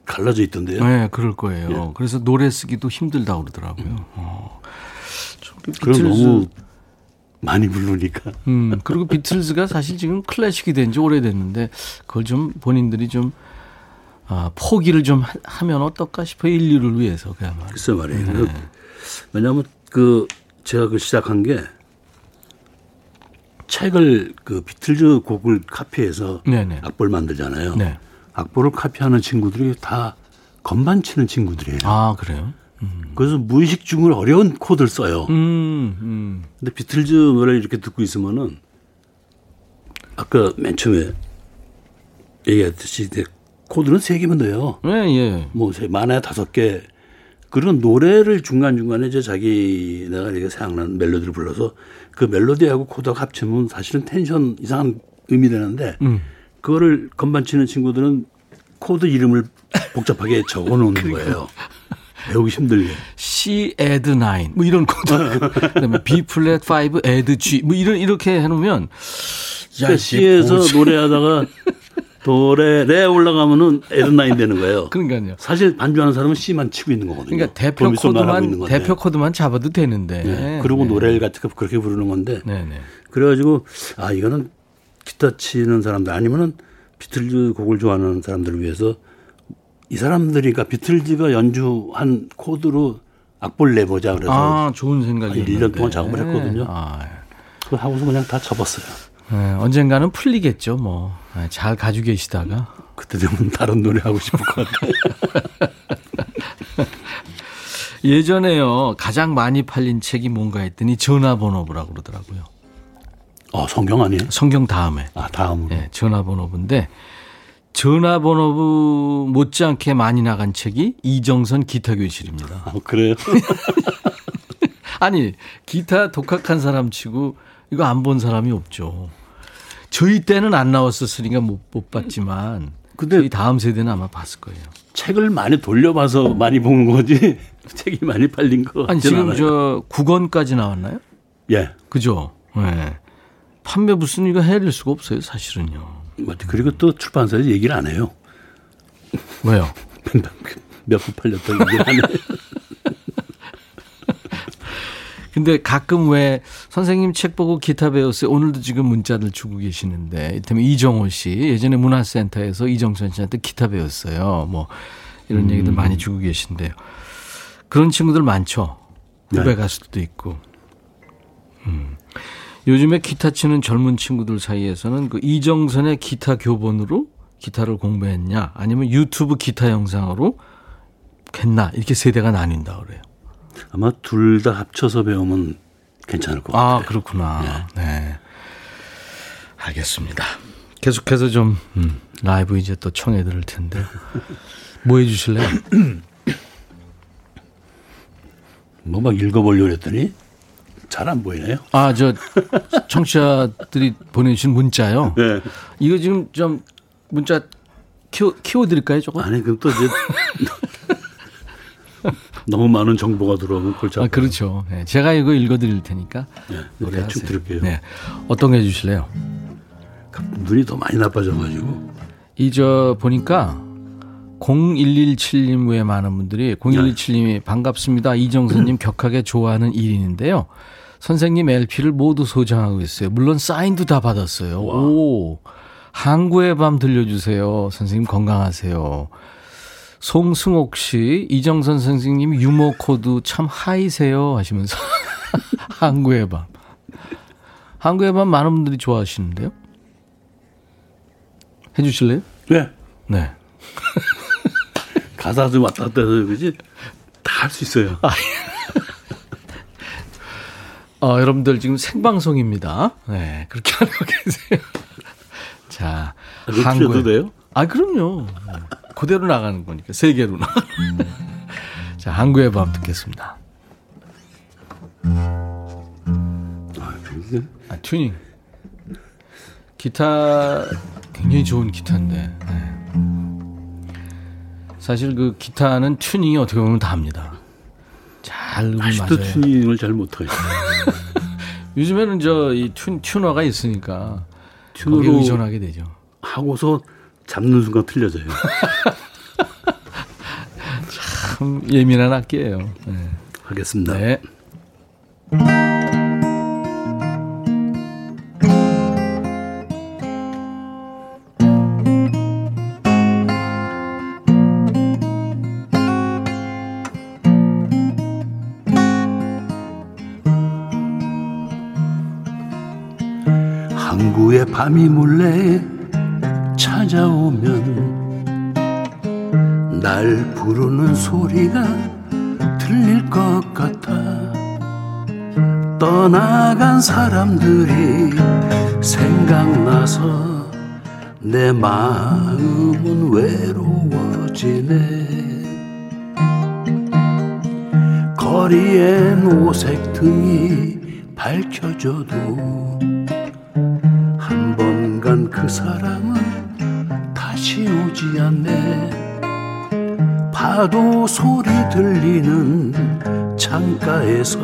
갈라져 있던데요. 네, 그럴 거예요. 예. 그래서 노래 쓰기도 힘들다고 그러더라고요. 그럼 너무 많이 부르니까. 그리고 비틀즈가 사실 지금 클래식이 된 지 오래됐는데 그걸 좀 본인들이 좀 포기를 좀 하면 어떨까 싶어요. 인류를 위해서 그야말로. 글쎄 말이에요. 네. 왜냐하면 그 제가 그 시작한 게 책을 그 비틀즈 곡을 카피해서 네네. 악보를 만들잖아요. 네. 악보를 카피하는 친구들이 다 건반 치는 친구들이에요. 아 그래요? 그래서 무의식 중으로 어려운 코드를 써요. 근데 비틀즈 노래 이렇게 듣고 있으면은 아까 맨 처음에 얘기했듯이 이제 코드는 3개면 돼요. 네, 예. 뭐 많아야 5개. 그런 노래를 중간중간에 이제 자기 내가 이렇게 생각나는 멜로디를 불러서 그 멜로디하고 코드하고 합치면 사실은 텐션 이상한 의미 되는데 그거를 건반 치는 친구들은 코드 이름을 복잡하게 적어 놓는 거예요. 배우기 힘들게. C add 9 뭐 이런 코드. 그다음에 B flat 5 add G 뭐 이렇게 해 놓으면 그러니까 C에서 노래하다가 도레레 올라가면은 에드나인 되는 거예요. 그러니까요. 사실 반주하는 사람은 C만 치고 있는 거거든요. 그러니까 대표 코드만 잡아도 되는데. 네. 그리고 네. 노래를 같은 거 그렇게 부르는 건데. 네. 네. 그래가지고 아 이거는 기타 치는 사람들 아니면은 비틀즈 곡을 좋아하는 사람들을 위해서 이 사람들이 그러니까 비틀즈가 연주한 코드로 악보를 내보자 그래서. 아 좋은 생각이에요. 1년 동안 작업을 했거든요. 아, 예. 그거 하고서 그냥 다 접었어요. 네, 언젠가는 풀리겠죠. 뭐 잘 가지고 계시다가 그때 되면 다른 노래 하고 싶을 것 같아요. 예전에요 가장 많이 팔린 책이 뭔가 했더니 전화번호부라고 그러더라고요. 성경 아니에요? 성경 다음에. 다음으로. 네, 전화번호부인데 전화번호부 못지않게 많이 나간 책이 이정선 기타교실입니다. 그래요? 아니 기타 독학한 사람 치고 이거 안 본 사람이 없죠. 저희 때는 안 나왔었으니까 못 봤지만 근데 저희 다음 세대는 아마 봤을 거예요. 책을 많이 돌려봐서 많이 본 거지 책이 많이 팔린 거 같진 않아요. 아니 지금 저 9권까지 나왔나요? 예. 그죠? 네. 판매 부순위가 헤아릴 수가 없어요 사실은요. 그리고 또 출판사에서 얘기를 안 해요. 왜요? 몇 번 팔렸던 얘기를 하네. 근데 가끔 왜 선생님 책 보고 기타 배웠어요. 오늘도 지금 문자를 주고 계시는데, 이때면 이정호 씨 예전에 문화센터에서 이정선 씨한테 기타 배웠어요. 뭐 이런 얘기들 많이 주고 계신데요. 그런 친구들 많죠. 후배 가수들도 있고. 요즘에 기타 치는 젊은 친구들 사이에서는 그 이정선의 기타 교본으로 기타를 공부했냐, 아니면 유튜브 기타 영상으로 했나, 이렇게 세대가 나뉜다 그래요. 아마 둘 다 합쳐서 배우면 괜찮을 것 같아요. 아, 그렇구나. 네. 네. 알겠습니다. 계속해서 좀 라이브 이제 또 청해 드릴 텐데. 뭐 해 주실래요? 뭐 막 읽어보려고 했더니 잘 안 보이네요. 아, 저 청취자들이 보내주신 문자요. 네. 이거 지금 좀 문자 키워드릴까요 조금? 아니, 그럼 또 이제 너무 많은 정보가 들어오면 골치 아파요. 아, 그렇죠. 네, 제가 이거 읽어드릴 테니까. 네, 대충 들을게요. 네, 어떤 거 해주실래요? 눈이 더 많이 나빠져가지고. 이 저 보니까 0117님 외에 많은 분들이 0117님이 반갑습니다. 이정선님 격하게 좋아하는 일인인데요. 선생님 LP를 모두 소장하고 있어요. 물론 사인도 다 받았어요. 와. 오, 항구의 밤 들려주세요. 선생님 건강하세요. 송승옥 씨, 이정선 선생님 유머 코드 참 하이세요 하시면서 항구의 밤. 항구의 밤 많은 분들이 좋아하시는데요. 해 주실래요? 네. 네. 가사 좀 왔다 갔다 해서 그지? 다 할 수 있어요. 여러분들 지금 생방송입니다. 네, 그렇게 하고 계세요. 자, 항구의 밤. 아, 그럼요. 그대로 나가는 거니까 세계로 나가는 거니까. 자, 항구의 밤 듣겠습니다. 튜닝 기타 굉장히 좋은 기타인데, 네. 사실 그 기타는 튜닝이 어떻게 보면 다 합니다. 잘 아직도 맞아요. 튜닝을 잘 못해요. 요즘에는 저 이 튜너가 있으니까 거기에 의존하게 되죠. 하고서 잡는 순간 틀려져요. 참 예민한 악기예요. 네. 하겠습니다. 네. 항구의 밤이 몰래 찾아오면 날 부르는 소리가 들릴 것 같아. 떠나간 사람들이 생각나서 내 마음은 외로워지네. 거리엔 오색등이 밝혀져도 한 번 간 그 사람은 다시 오지 않네. 파도 소리 들리는 창가에서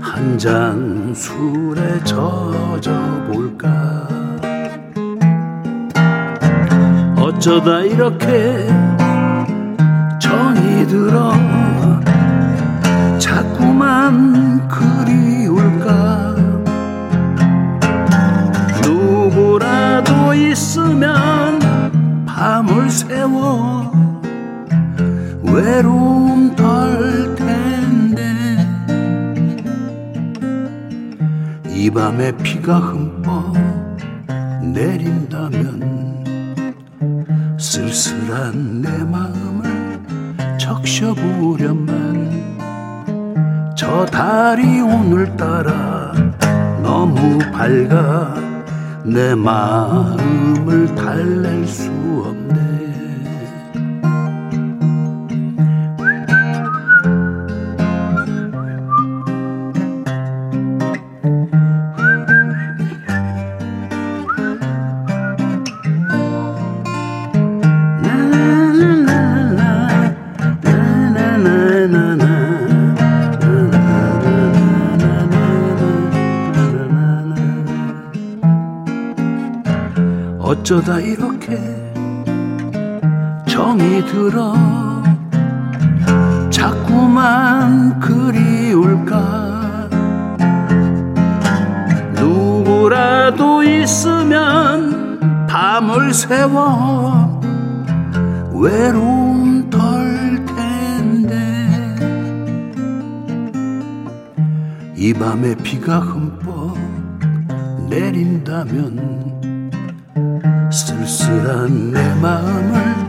한 잔 술에 젖어볼까. 어쩌다 이렇게 정이 들어 자꾸만 그리울까. 누구라도 있으면 밤을 세워 외로움 덜 텐데. 이 밤에 비가 흠뻑 내린다면 쓸쓸한 내 마음을 적셔보려만. 저 달이 오늘따라 너무 밝아 내 마음을 달랠 수 없네. 어쩌다 이렇게 정이 들어 자꾸만 그리울까. 누구라도 있으면 밤을 새워 외로움 덜 텐데. 이 밤에 비가 흠뻑 내린다면 쓸쓸한 내 마음을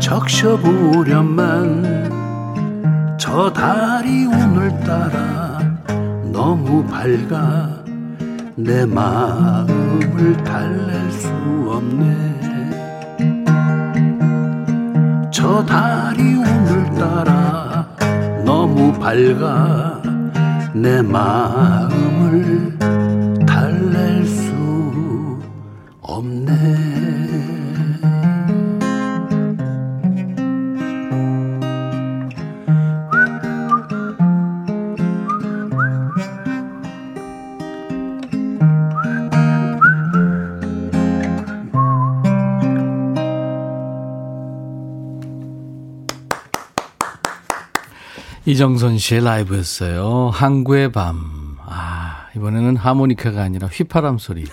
적셔보련만. 저 달이 오늘따라 너무 밝아 내 마음을 달랠 수 없네. 저 달이 오늘따라 너무 밝아 내 마음을 달랠 수 없네. 이정선 씨의 라이브였어요. 항구의 밤. 아, 이번에는 하모니카가 아니라 휘파람 소리.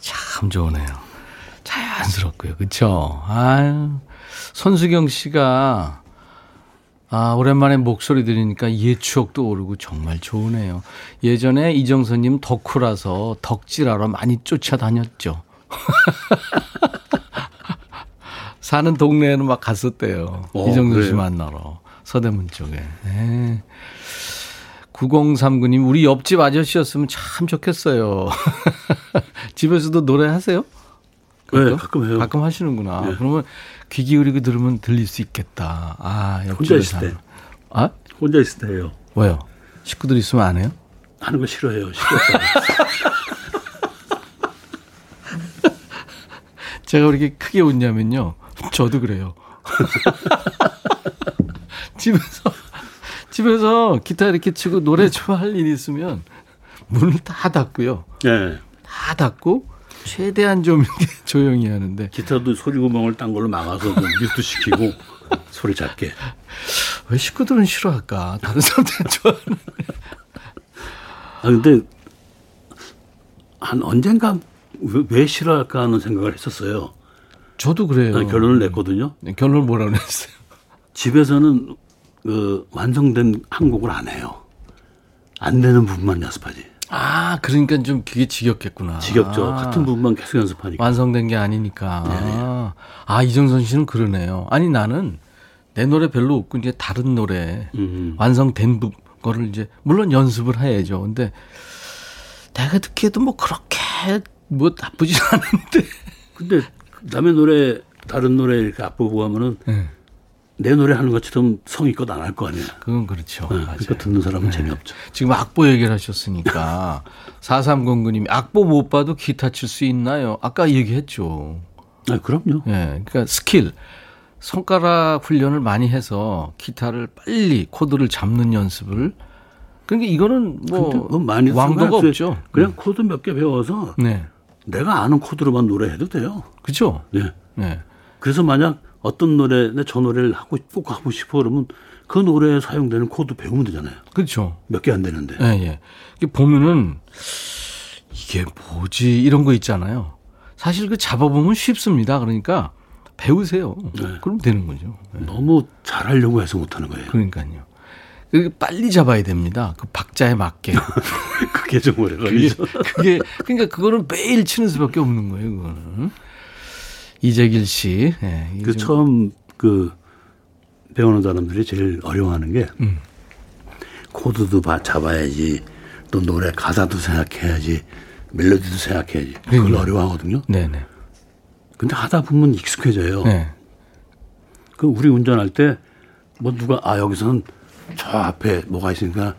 참 좋으네요. 자연스럽고요. 그렇죠? 아, 손수경 씨가 아, 오랜만에 목소리 들으니까 옛 추억도 오르고 정말 좋으네요. 예전에 이정선 님 덕후라서 덕질하러 많이 쫓아다녔죠. 사는 동네에는 막 갔었대요. 이정선 씨 만나러. 서대문 쪽에. 네. 9039님, 우리 옆집 아저씨였으면 참 좋겠어요. 집에서도 노래하세요? 가끔? 네, 가끔 해요. 가끔 하시는구나. 네. 그러면 귀 기울이고 들으면 들릴 수 있겠다. 아, 혼자 있을 때. 아? 혼자 있을 때 해요. 왜요? 식구들 있으면 안 해요? 하는 거 싫어해요. 제가 그렇게 크게 웃냐면요. 저도 그래요. 집에서 기타 이렇게 치고 노래 좀 할 일이 있으면 문을 다 닫고요. 네. 다 닫고 최대한 좀 이렇게 조용히 하는데. 기타도 소리 구멍을 딴 걸로 막아서 뮤트 시키고 소리 작게. 왜 식구들은 싫어할까? 다른 사람들은 좋아하는데. 아, 근데 한 언젠가 왜 싫어할까 하는 생각을 했었어요. 저도 그래요. 결론을 냈거든요. 네, 결론을 뭐라고 냈어요? 집에서는 완성된 한 곡을 안 해요. 안 되는 부분만 연습하지. 아, 그러니까 좀 그게 지겹겠구나. 지겹죠. 아, 같은 부분만 계속 연습하니까. 완성된 게 아니니까. 네네. 아, 이정선 씨는 그러네요. 아니, 나는 내 노래 별로 없고 이제 다른 노래 완성된 거를 이제 물론 연습을 해야죠. 근데 내가 듣기에도 뭐 그렇게 뭐 나쁘진 않은데. 근데 남의 노래 다른 노래 이렇게 앞보고 하면은. 네. 내 노래 하는 것처럼 성의껏 안 할 거 아니에요. 그건 그렇죠. 네, 그러니까 듣는 사람은 네. 재미없죠. 지금 악보 얘기를 하셨으니까 4309님이 악보 못 봐도 기타 칠 수 있나요? 아까 얘기했죠. 아, 그럼요. 네, 그러니까 스킬, 손가락 훈련을 많이 해서 기타를 빨리 코드를 잡는 연습을. 그러니까 이거는 뭐 왕도가 없죠. 그냥 코드 몇 개 배워서 네. 내가 아는 코드로만 노래해도 돼요. 그렇죠. 네. 네. 그래서 만약 어떤 노래, 내 저 노래를 꼭 하고 싶어 그러면 그 노래에 사용되는 코드 배우면 되잖아요. 그렇죠. 몇 개 안 되는데. 예, 예. 이게 보면은 이게 뭐지 이런 거 있잖아요. 사실 그 잡아보면 쉽습니다. 그러니까 배우세요. 네. 그럼 되는 거죠. 네. 너무 잘하려고 해서 못하는 거예요. 그러니까요. 빨리 잡아야 됩니다. 그 박자에 맞게. 그게 좀 오래 걸리죠. 그게 그러니까 그거는 매일 치는 수밖에 없는 거예요. 그거는. 이재길 씨. 네, 그 처음 그 배우는 사람들이 제일 어려워하는 게 코드도 잡아야지 또 노래 가사도 생각해야지 멜로디도 생각해야지 그걸 네. 어려워하거든요. 네네. 근데 하다 보면 익숙해져요. 네. 그 우리 운전할 때 뭐 누가 아 여기서는 저 앞에 뭐가 있으니까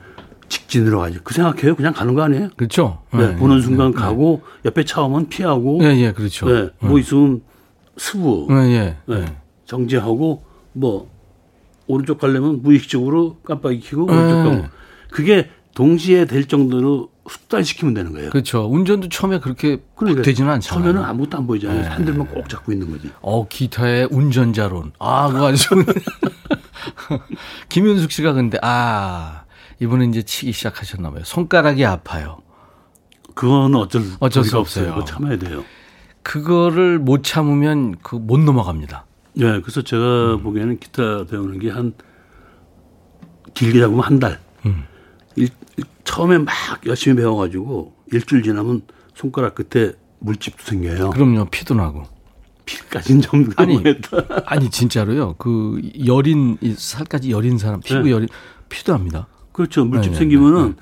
직진으로 가야지 그 생각해요. 그냥 가는 거 아니에요? 그렇죠. 네, 네, 보는 순간 네, 가고 네. 옆에 차 오면 피하고. 네, 네 그렇죠. 네, 뭐 있으면 스부 네, 예, 예. 정지하고 뭐 오른쪽 가려면 무의식적으로 깜빡이 켜고 오른쪽 가고 예. 그게 동시에 될 정도로 숙달시키면 되는 거예요. 그렇죠. 운전도 처음에 그렇게 되지는 않잖아요. 처음에는 아무것도 안 보이잖아요. 네. 핸들만 꼭 잡고 있는 거지. 기타의 운전자론. 그거 아주 좋네. 김윤숙 씨가 근데 이분은 이제 치기 시작하셨나 봐요. 손가락이 아파요. 그건 어쩔 수 없어요. 참아야 돼요. 그거를 못 참으면 못 넘어갑니다. 네, 그래서 제가 보기에는 기타 배우는 게 길게 잡으면 한 달. 처음에 막 열심히 배워가지고 일주일 지나면 손가락 끝에 물집도 생겨요. 그럼요. 피도 나고. 피까지는 좀 나무했다. 아니 진짜로요. 그 여린 살까지 여린 사람 피부 네. 여린 피도 납니다. 그렇죠. 물집 네, 생기면은 네.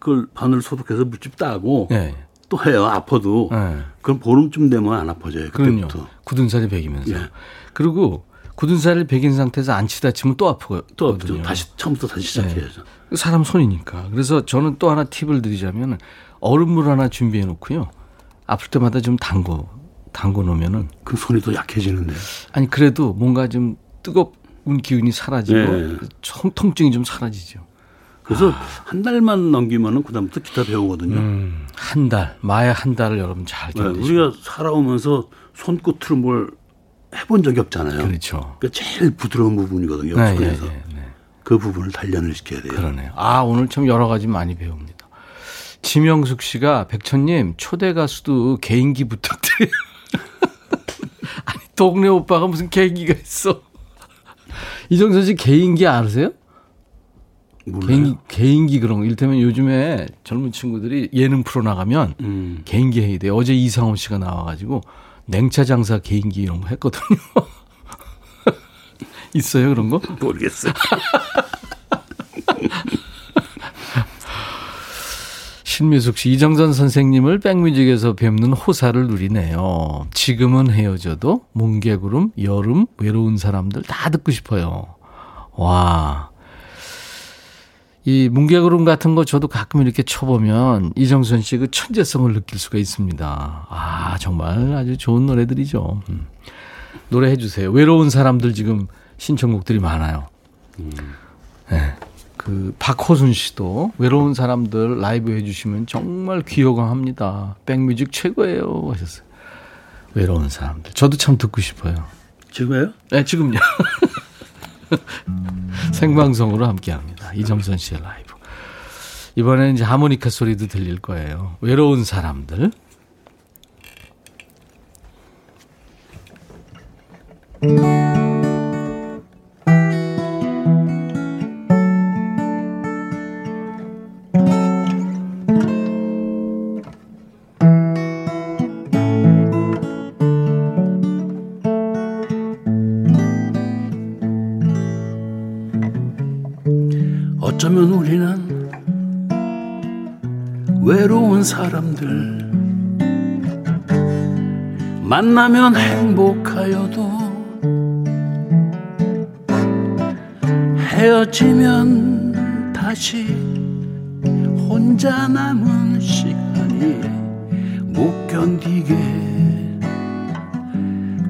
그걸 바늘 소독해서 물집 따고 네. 또 해요. 아파도. 네. 그럼 보름쯤 되면 안 아파져요. 그때부터. 그럼요. 굳은 살이 배기면서. 네. 그리고 굳은 살을 베긴 상태에서 안 치다 치면 또 아프거든요. 또 아프죠. 처음부터 다시 시작해야죠. 네. 사람 손이니까. 그래서 저는 또 하나 팁을 드리자면 얼음물 하나 준비해 놓고요. 아플 때마다 좀 담궈 놓으면은 그 손이 더 약해지는데요. 아니 그래도 뭔가 좀 뜨거운 기운이 사라지고 네. 통증이 좀 사라지죠. 그래서 한 달만 넘기면은 그다음부터 기타 배우거든요. 한 달, 마의 한 달을 여러분 잘 견디시고. 네. 우리가 살아오면서 손끝으로 뭘 해본 적이 없잖아요. 그렇죠. 그러니까 제일 부드러운 부분이거든요. 네, 옆에서 그 부분을 단련을 시켜야 돼요. 그러네요. 오늘 참 여러 가지 많이 배웁니다. 지명숙 씨가 백천님 초대 가수도 개인기 부탁드려요. 아니 동네 오빠가 무슨 개인기가 있어? 이정선 씨 개인기 아세요? 몰라요. 개인기 그런 거. 이를테면 요즘에 젊은 친구들이 예능 프로 나가면 개인기 해야 돼요. 어제 이상호 씨가 나와가지고. 냉차 장사 개인기 이런 거 했거든요. 있어요 그런 거? 모르겠어요. 신미숙 씨, 이정선 선생님을 백뮤직에서 뵙는 호사를 누리네요. 지금은 헤어져도 뭉개구름, 여름, 외로운 사람들 다 듣고 싶어요. 와, 이 뭉개구름 같은 거 저도 가끔 이렇게 쳐보면 이정선 씨의 그 천재성을 느낄 수가 있습니다. 정말 아주 좋은 노래들이죠. 노래해 주세요. 외로운 사람들 지금 신청곡들이 많아요. 네. 그 박호순 씨도 외로운 사람들 라이브 해 주시면 정말 귀여워합니다. 백뮤직 최고예요 하셨어요. 외로운 사람들. 저도 참 듣고 싶어요. 지금요? 네, 지금요. 생방송으로 함께합니다. 이정선 씨의 라이브. 이번에는 이제 하모니카 소리도 들릴 거예요. 외로운 사람들. 어쩌면 우리는 외로운 사람들 만나면 행복하여도 헤어지면 다시 혼자 남은 시간이 못 견디게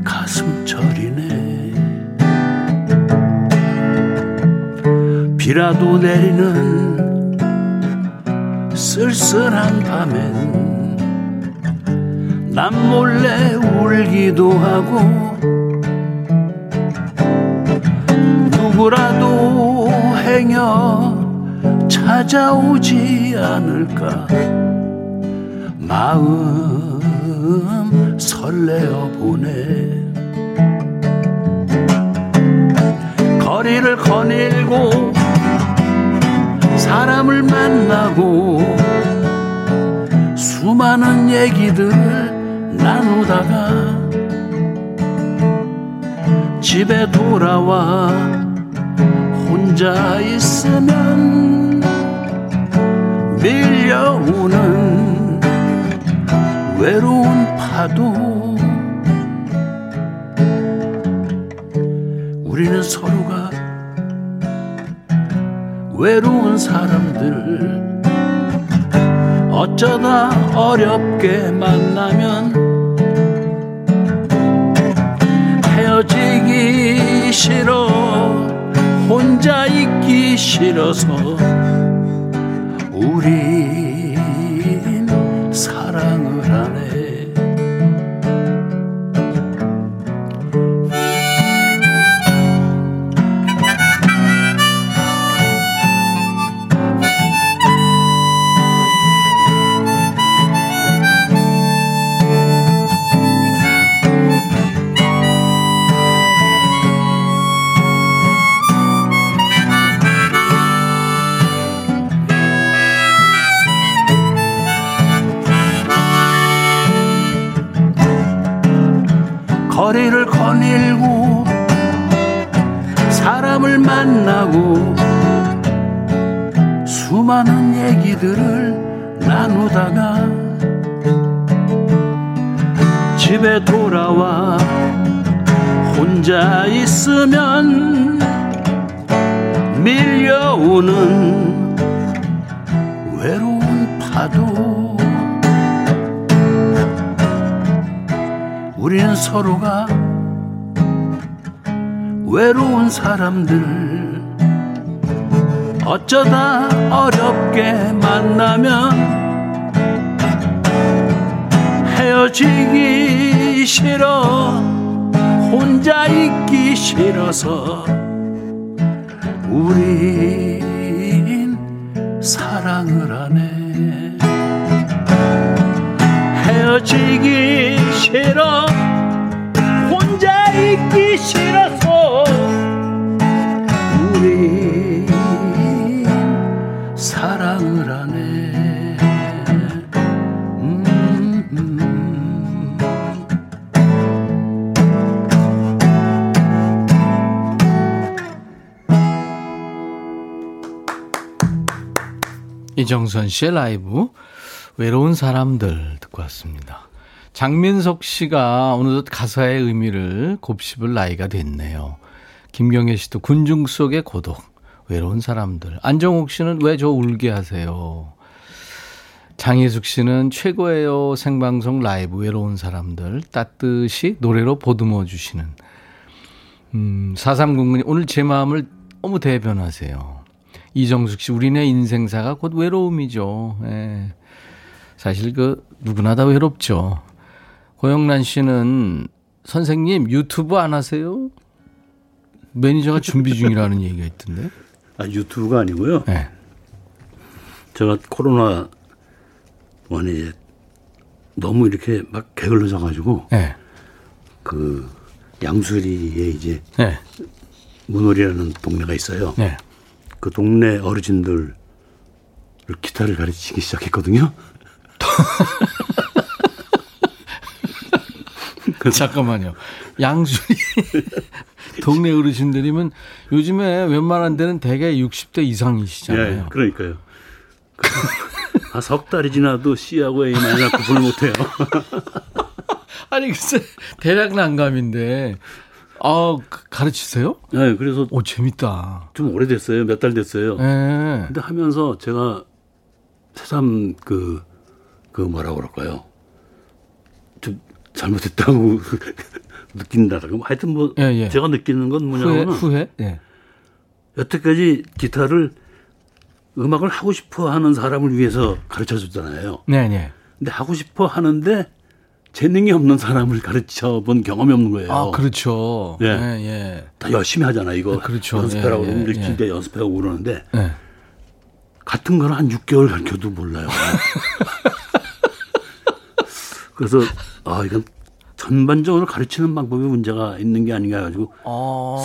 가슴 저리네. 비라도 내리는 쓸쓸한 밤엔 난 몰래 울기도 하고 누구라도 행여 찾아오지 않을까 마음 설레어 보네. 거리를 거닐고 사람을 만나고 수많은 얘기들 나누다가 집에 돌아와 혼자 있으면 밀려오는 외로운 파도. 우리는 서로가 외로운 사람들. 어쩌다 어렵게 만나면 헤어지기 싫어 혼자 있기 싫어서 우린 사랑을 하네. 거리를 거닐고 사람을 만나고 수많은 얘기들을 나누다가 집에 돌아와 혼자 있으면 밀려오는 외로운 파도. 우린 서로가 외로운 사람들, 어쩌다 어렵게 만나면 헤어지기 싫어, 혼자 있기 싫어서 우린 사랑을 하네. 헤어지기 싫어, 혼자 있기 싫어서 우리 사랑을 하네. 이정선 씨의 라이브 외로운 사람들 듣고 왔습니다. 장민석 씨가 어느덧 가사의 의미를 곱씹을 나이가 됐네요. 김경혜 씨도 군중 속의 고독, 외로운 사람들. 안정욱 씨는 왜 저 울게 하세요? 장혜숙 씨는 최고예요. 생방송 라이브 외로운 사람들 따뜻이 노래로 보듬어 주시는. 4309님 오늘 제 마음을 너무 대변하세요. 이정숙 씨 우리네 인생사가 곧 외로움이죠. 예. 사실 누구나 다 외롭죠. 고영란 씨는 선생님 유튜브 안 하세요? 매니저가 준비 중이라는 얘기가 있던데. 아, 유튜브가 아니고요. 네. 제가 코로나 원에 이제 너무 이렇게 막 게을러져 가지고 네. 그 양수리에 이제 네. 문월이라는 동네가 있어요. 네. 그 동네 어르신들 기타를 가르치기 시작했거든요. 잠깐만요. 양수리 동네 어르신들이면 요즘에 웬만한 데는 대개 60대 이상이시잖아요. 예, 그러니까요. 아, 석 달이 지나도 C하고 A만 갖고 구분을 못해요. 아니 글쎄 대략 난감인데 가르치세요? 네, 그래서 오 재밌다. 좀 오래됐어요. 몇 달 됐어요. 네. 근데 하면서 제가 새삼 그 뭐라고 그럴까요? 좀 잘못했다고 느낀다라고. 하여튼 예. 제가 느끼는 건 뭐냐면 후회? 예. 여태까지 기타를 음악을 하고 싶어 하는 사람을 위해서 가르쳐 줬잖아요. 네, 네. 근데 하고 싶어 하는데 재능이 없는 사람을 가르쳐 본 경험이 없는 거예요. 아, 그렇죠. 예. 예, 예. 다 열심히 하잖아, 이거. 네, 그렇죠. 연습해라고 그러면 진짜 연습하고 그러는데. 예. 같은 걸 한 6개월 가르쳐도 몰라요. 그래서 이건 전반적으로 가르치는 방법에 문제가 있는 게 아닌가 가지고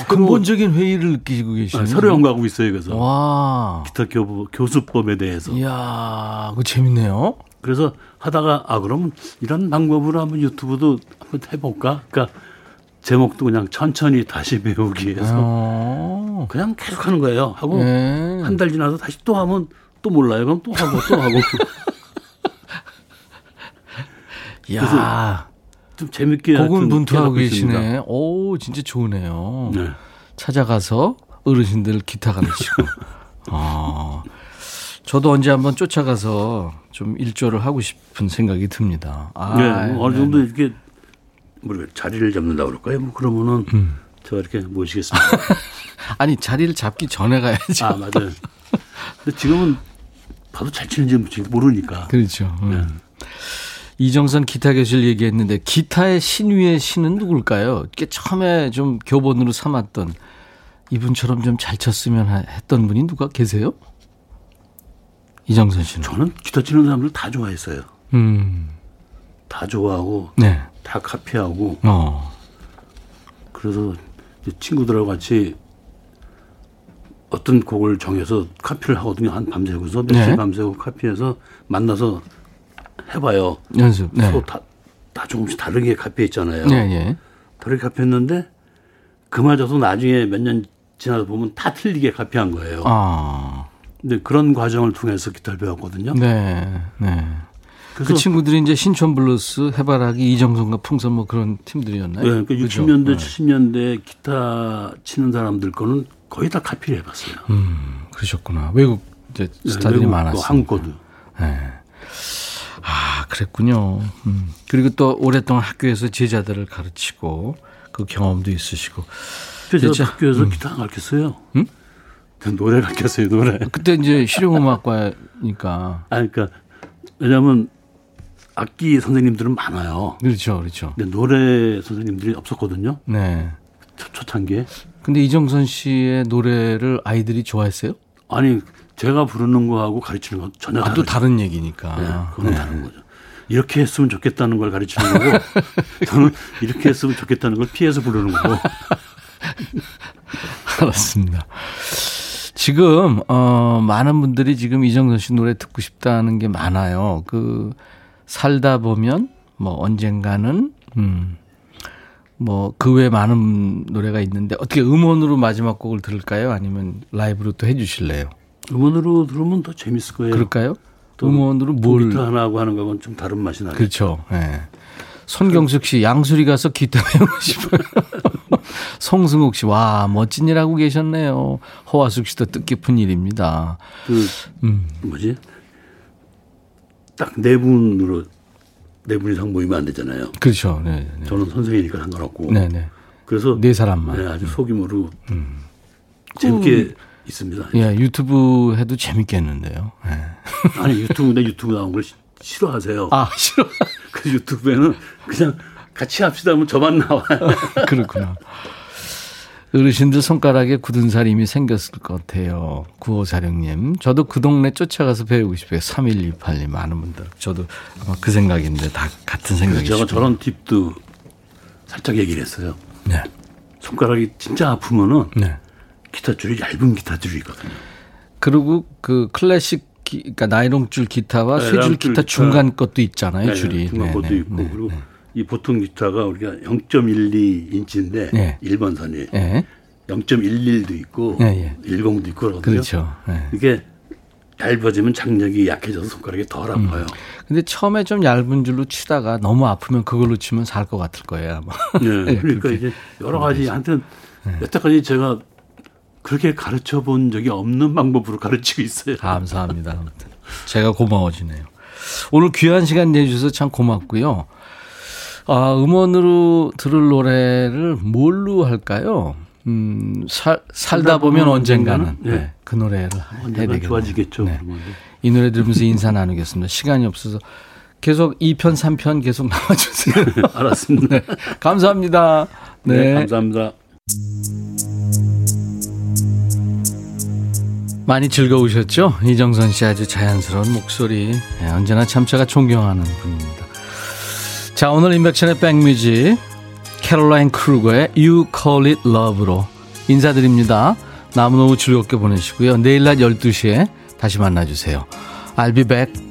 근본적인 회의를 느끼고 계시네요. 새로 연구하고 있어요. 그래서 와. 기타 교수법에 대해서. 이야, 그거 재밌네요. 그래서 하다가 그러면 이런 방법으로 한번 유튜브도 한번 해볼까? 그러니까 제목도 그냥 천천히 다시 배우기 해서 그냥 계속 하는 거예요. 하고 한 달 지나서 다시 또 하면 또 몰라요. 그럼 또 하고. 야, 좀 재밌게 고군분투하고 계시네. 오, 진짜 좋으네요. 네. 찾아가서 어르신들 기타 가르치고. 저도 언제 한번 쫓아가서 좀 일조를 하고 싶은 생각이 듭니다. 네, 어느 정도 이렇게 자리를 잡는다고 그럴까요? 그러면은 제가 이렇게 모시겠습니다. 아니, 자리를 잡기 전에 가야지. 맞아요. 근데 지금은 나도 잘 치는지 모르니까. 그렇죠. 이정선 기타 교실 얘기했는데 기타의 신위의 신은 누굴까요? 처음에 좀 교본으로 삼았던 이분처럼 좀 잘 쳤으면 했던 분이 누가 계세요? 이정선 씨는. 저는 기타 치는 사람들 다 좋아했어요. 다 좋아하고 네. 다 카피하고 그래서 친구들하고 같이 어떤 곡을 정해서 카피를 하거든요. 한 밤새고서 며칠 네. 밤새고 카피해서 만나서 해봐요. 연습. 네. 서로 다 조금씩 다르게 카피했잖아요. 네, 네. 다르게 카피했는데 그마저도 나중에 몇 년 지나서 보면 다 틀리게 카피한 거예요. 근데 그런 과정을 통해서 기타를 배웠거든요. 네, 네. 그 친구들이 이제 신촌블루스, 해바라기, 이정선과 풍선 뭐 그런 팀들이었나요? 네, 그러니까 60년대, 네. 70년대 기타 치는 사람들 거는 거의 다 카피를 해봤어요. 그러셨구나. 외국 이제 스타들이 네, 많았어요. 한국 거도. 네. 아, 그랬군요. 그리고 또 오랫동안 학교에서 제자들을 가르치고 그 경험도 있으시고. 제가 학교에서 기타 안 가르쳤어요. 노래를 가르쳤어요, 노래. 그때 이제 실용음악과니까. 아니, 그러니까 왜냐하면 악기 선생님들은 많아요. 그렇죠, 그렇죠. 근데 노래 선생님들이 없었거든요. 네. 초창기에. 근데 이정선 씨의 노래를 아이들이 좋아했어요? 아니, 제가 부르는 거하고 가르치는 건 전혀 다르죠. 또 다른 얘기니까. 네, 그건 네. 다른 거죠. 이렇게 했으면 좋겠다는 걸 가르치는 거고 저는 이렇게 했으면 좋겠다는 걸 피해서 부르는 거고. 알았습니다. 지금 많은 분들이 지금 이정선 씨 노래 듣고 싶다는 게 많아요. 그 살다 보면 뭐 언젠가는 뭐 그 외에 많은 노래가 있는데 어떻게 음원으로 마지막 곡을 들을까요? 아니면 라이브로 또 해 주실래요? 음원으로 들으면 더 재밌을 거예요. 그럴까요? 음원으로 뭘 기타 하나하고 하는 거는 좀 다른 맛이 나요. 그렇죠. 네. 손경숙 씨 양수리 가서 기타 배우고 싶어요. 송승욱 씨, 와 멋진 일 하고 계셨네요. 허화숙 씨도 뜻깊은 일입니다. 그 뭐지? 딱 네 분으로 네 분 이상 모이면 안 되잖아요. 그렇죠. 네, 네. 저는 선생이니까 상관없고. 네, 네. 그래서 네 사람만. 네, 아주 소규모로 재밌게 있습니다. 예, 유튜브 해도 재밌겠는데요. 네. 아니 유튜브인데 유튜브 나온 걸 싫어하세요. 아 싫어. 그 유튜브에는 그냥. 같이 합시다 하면 저만 나와요. 그렇구나. 어르신들 손가락에 굳은 살이 이미 생겼을 것 같아요. 9546님. 저도 그 동네 쫓아가서 배우고 싶어요. 3128님. 많은 분들. 저도 아마 그 생각인데 다 같은 생각이시죠. 제가 저런 팁도 살짝 얘기를 했어요. 네. 손가락이 진짜 아프면은 네. 기타줄이 얇은 기타줄이 있거든요. 그리고 그 클래식 그러니까 나이롱줄 기타와 쇠줄 기타 중간 것도 있잖아요. 네, 줄이. 중간 네, 것도 네, 있고. 네, 그리고 네. 이 보통 기타가 우리가 0.12인치인데 네. 1번 선이 네. 0.11도 있고 네. 10도 있고 그러거든요. 그렇죠. 네. 이게 얇아지면 장력이 약해져서 손가락이 덜 아파요. 근데 처음에 좀 얇은 줄로 치다가 너무 아프면 그걸로 치면 살 것 같을 거예요. 아마. 네. 그러니까 이제 여러 가지 하여튼 네. 여태까지 제가 그렇게 가르쳐 본 적이 없는 방법으로 가르치고 있어요. 감사합니다. 아무튼 제가 고마워지네요. 오늘 귀한 시간 내주셔서 참 고맙고요. 아, 음원으로 들을 노래를 뭘로 할까요? 살다 보면 언젠가는 네. 그 노래를 해야 되겠네요. 좋아지겠죠. 네. 이 노래 들으면서 인사 나누겠습니다. 시간이 없어서 계속 2편, 3편 계속 나와주세요. 알았습니다. 네. 감사합니다. 네. 네, 감사합니다. 많이 즐거우셨죠? 이정선 씨 아주 자연스러운 목소리. 네, 언제나 참 제가 존경하는 분입니다. 자, 오늘 임백천의 백뮤직 캐롤라인 크루거의 You Call It Love로 인사드립니다. 남은 오후 즐겁게 보내시고요. 내일 낮 12시에 다시 만나주세요. I'll be back.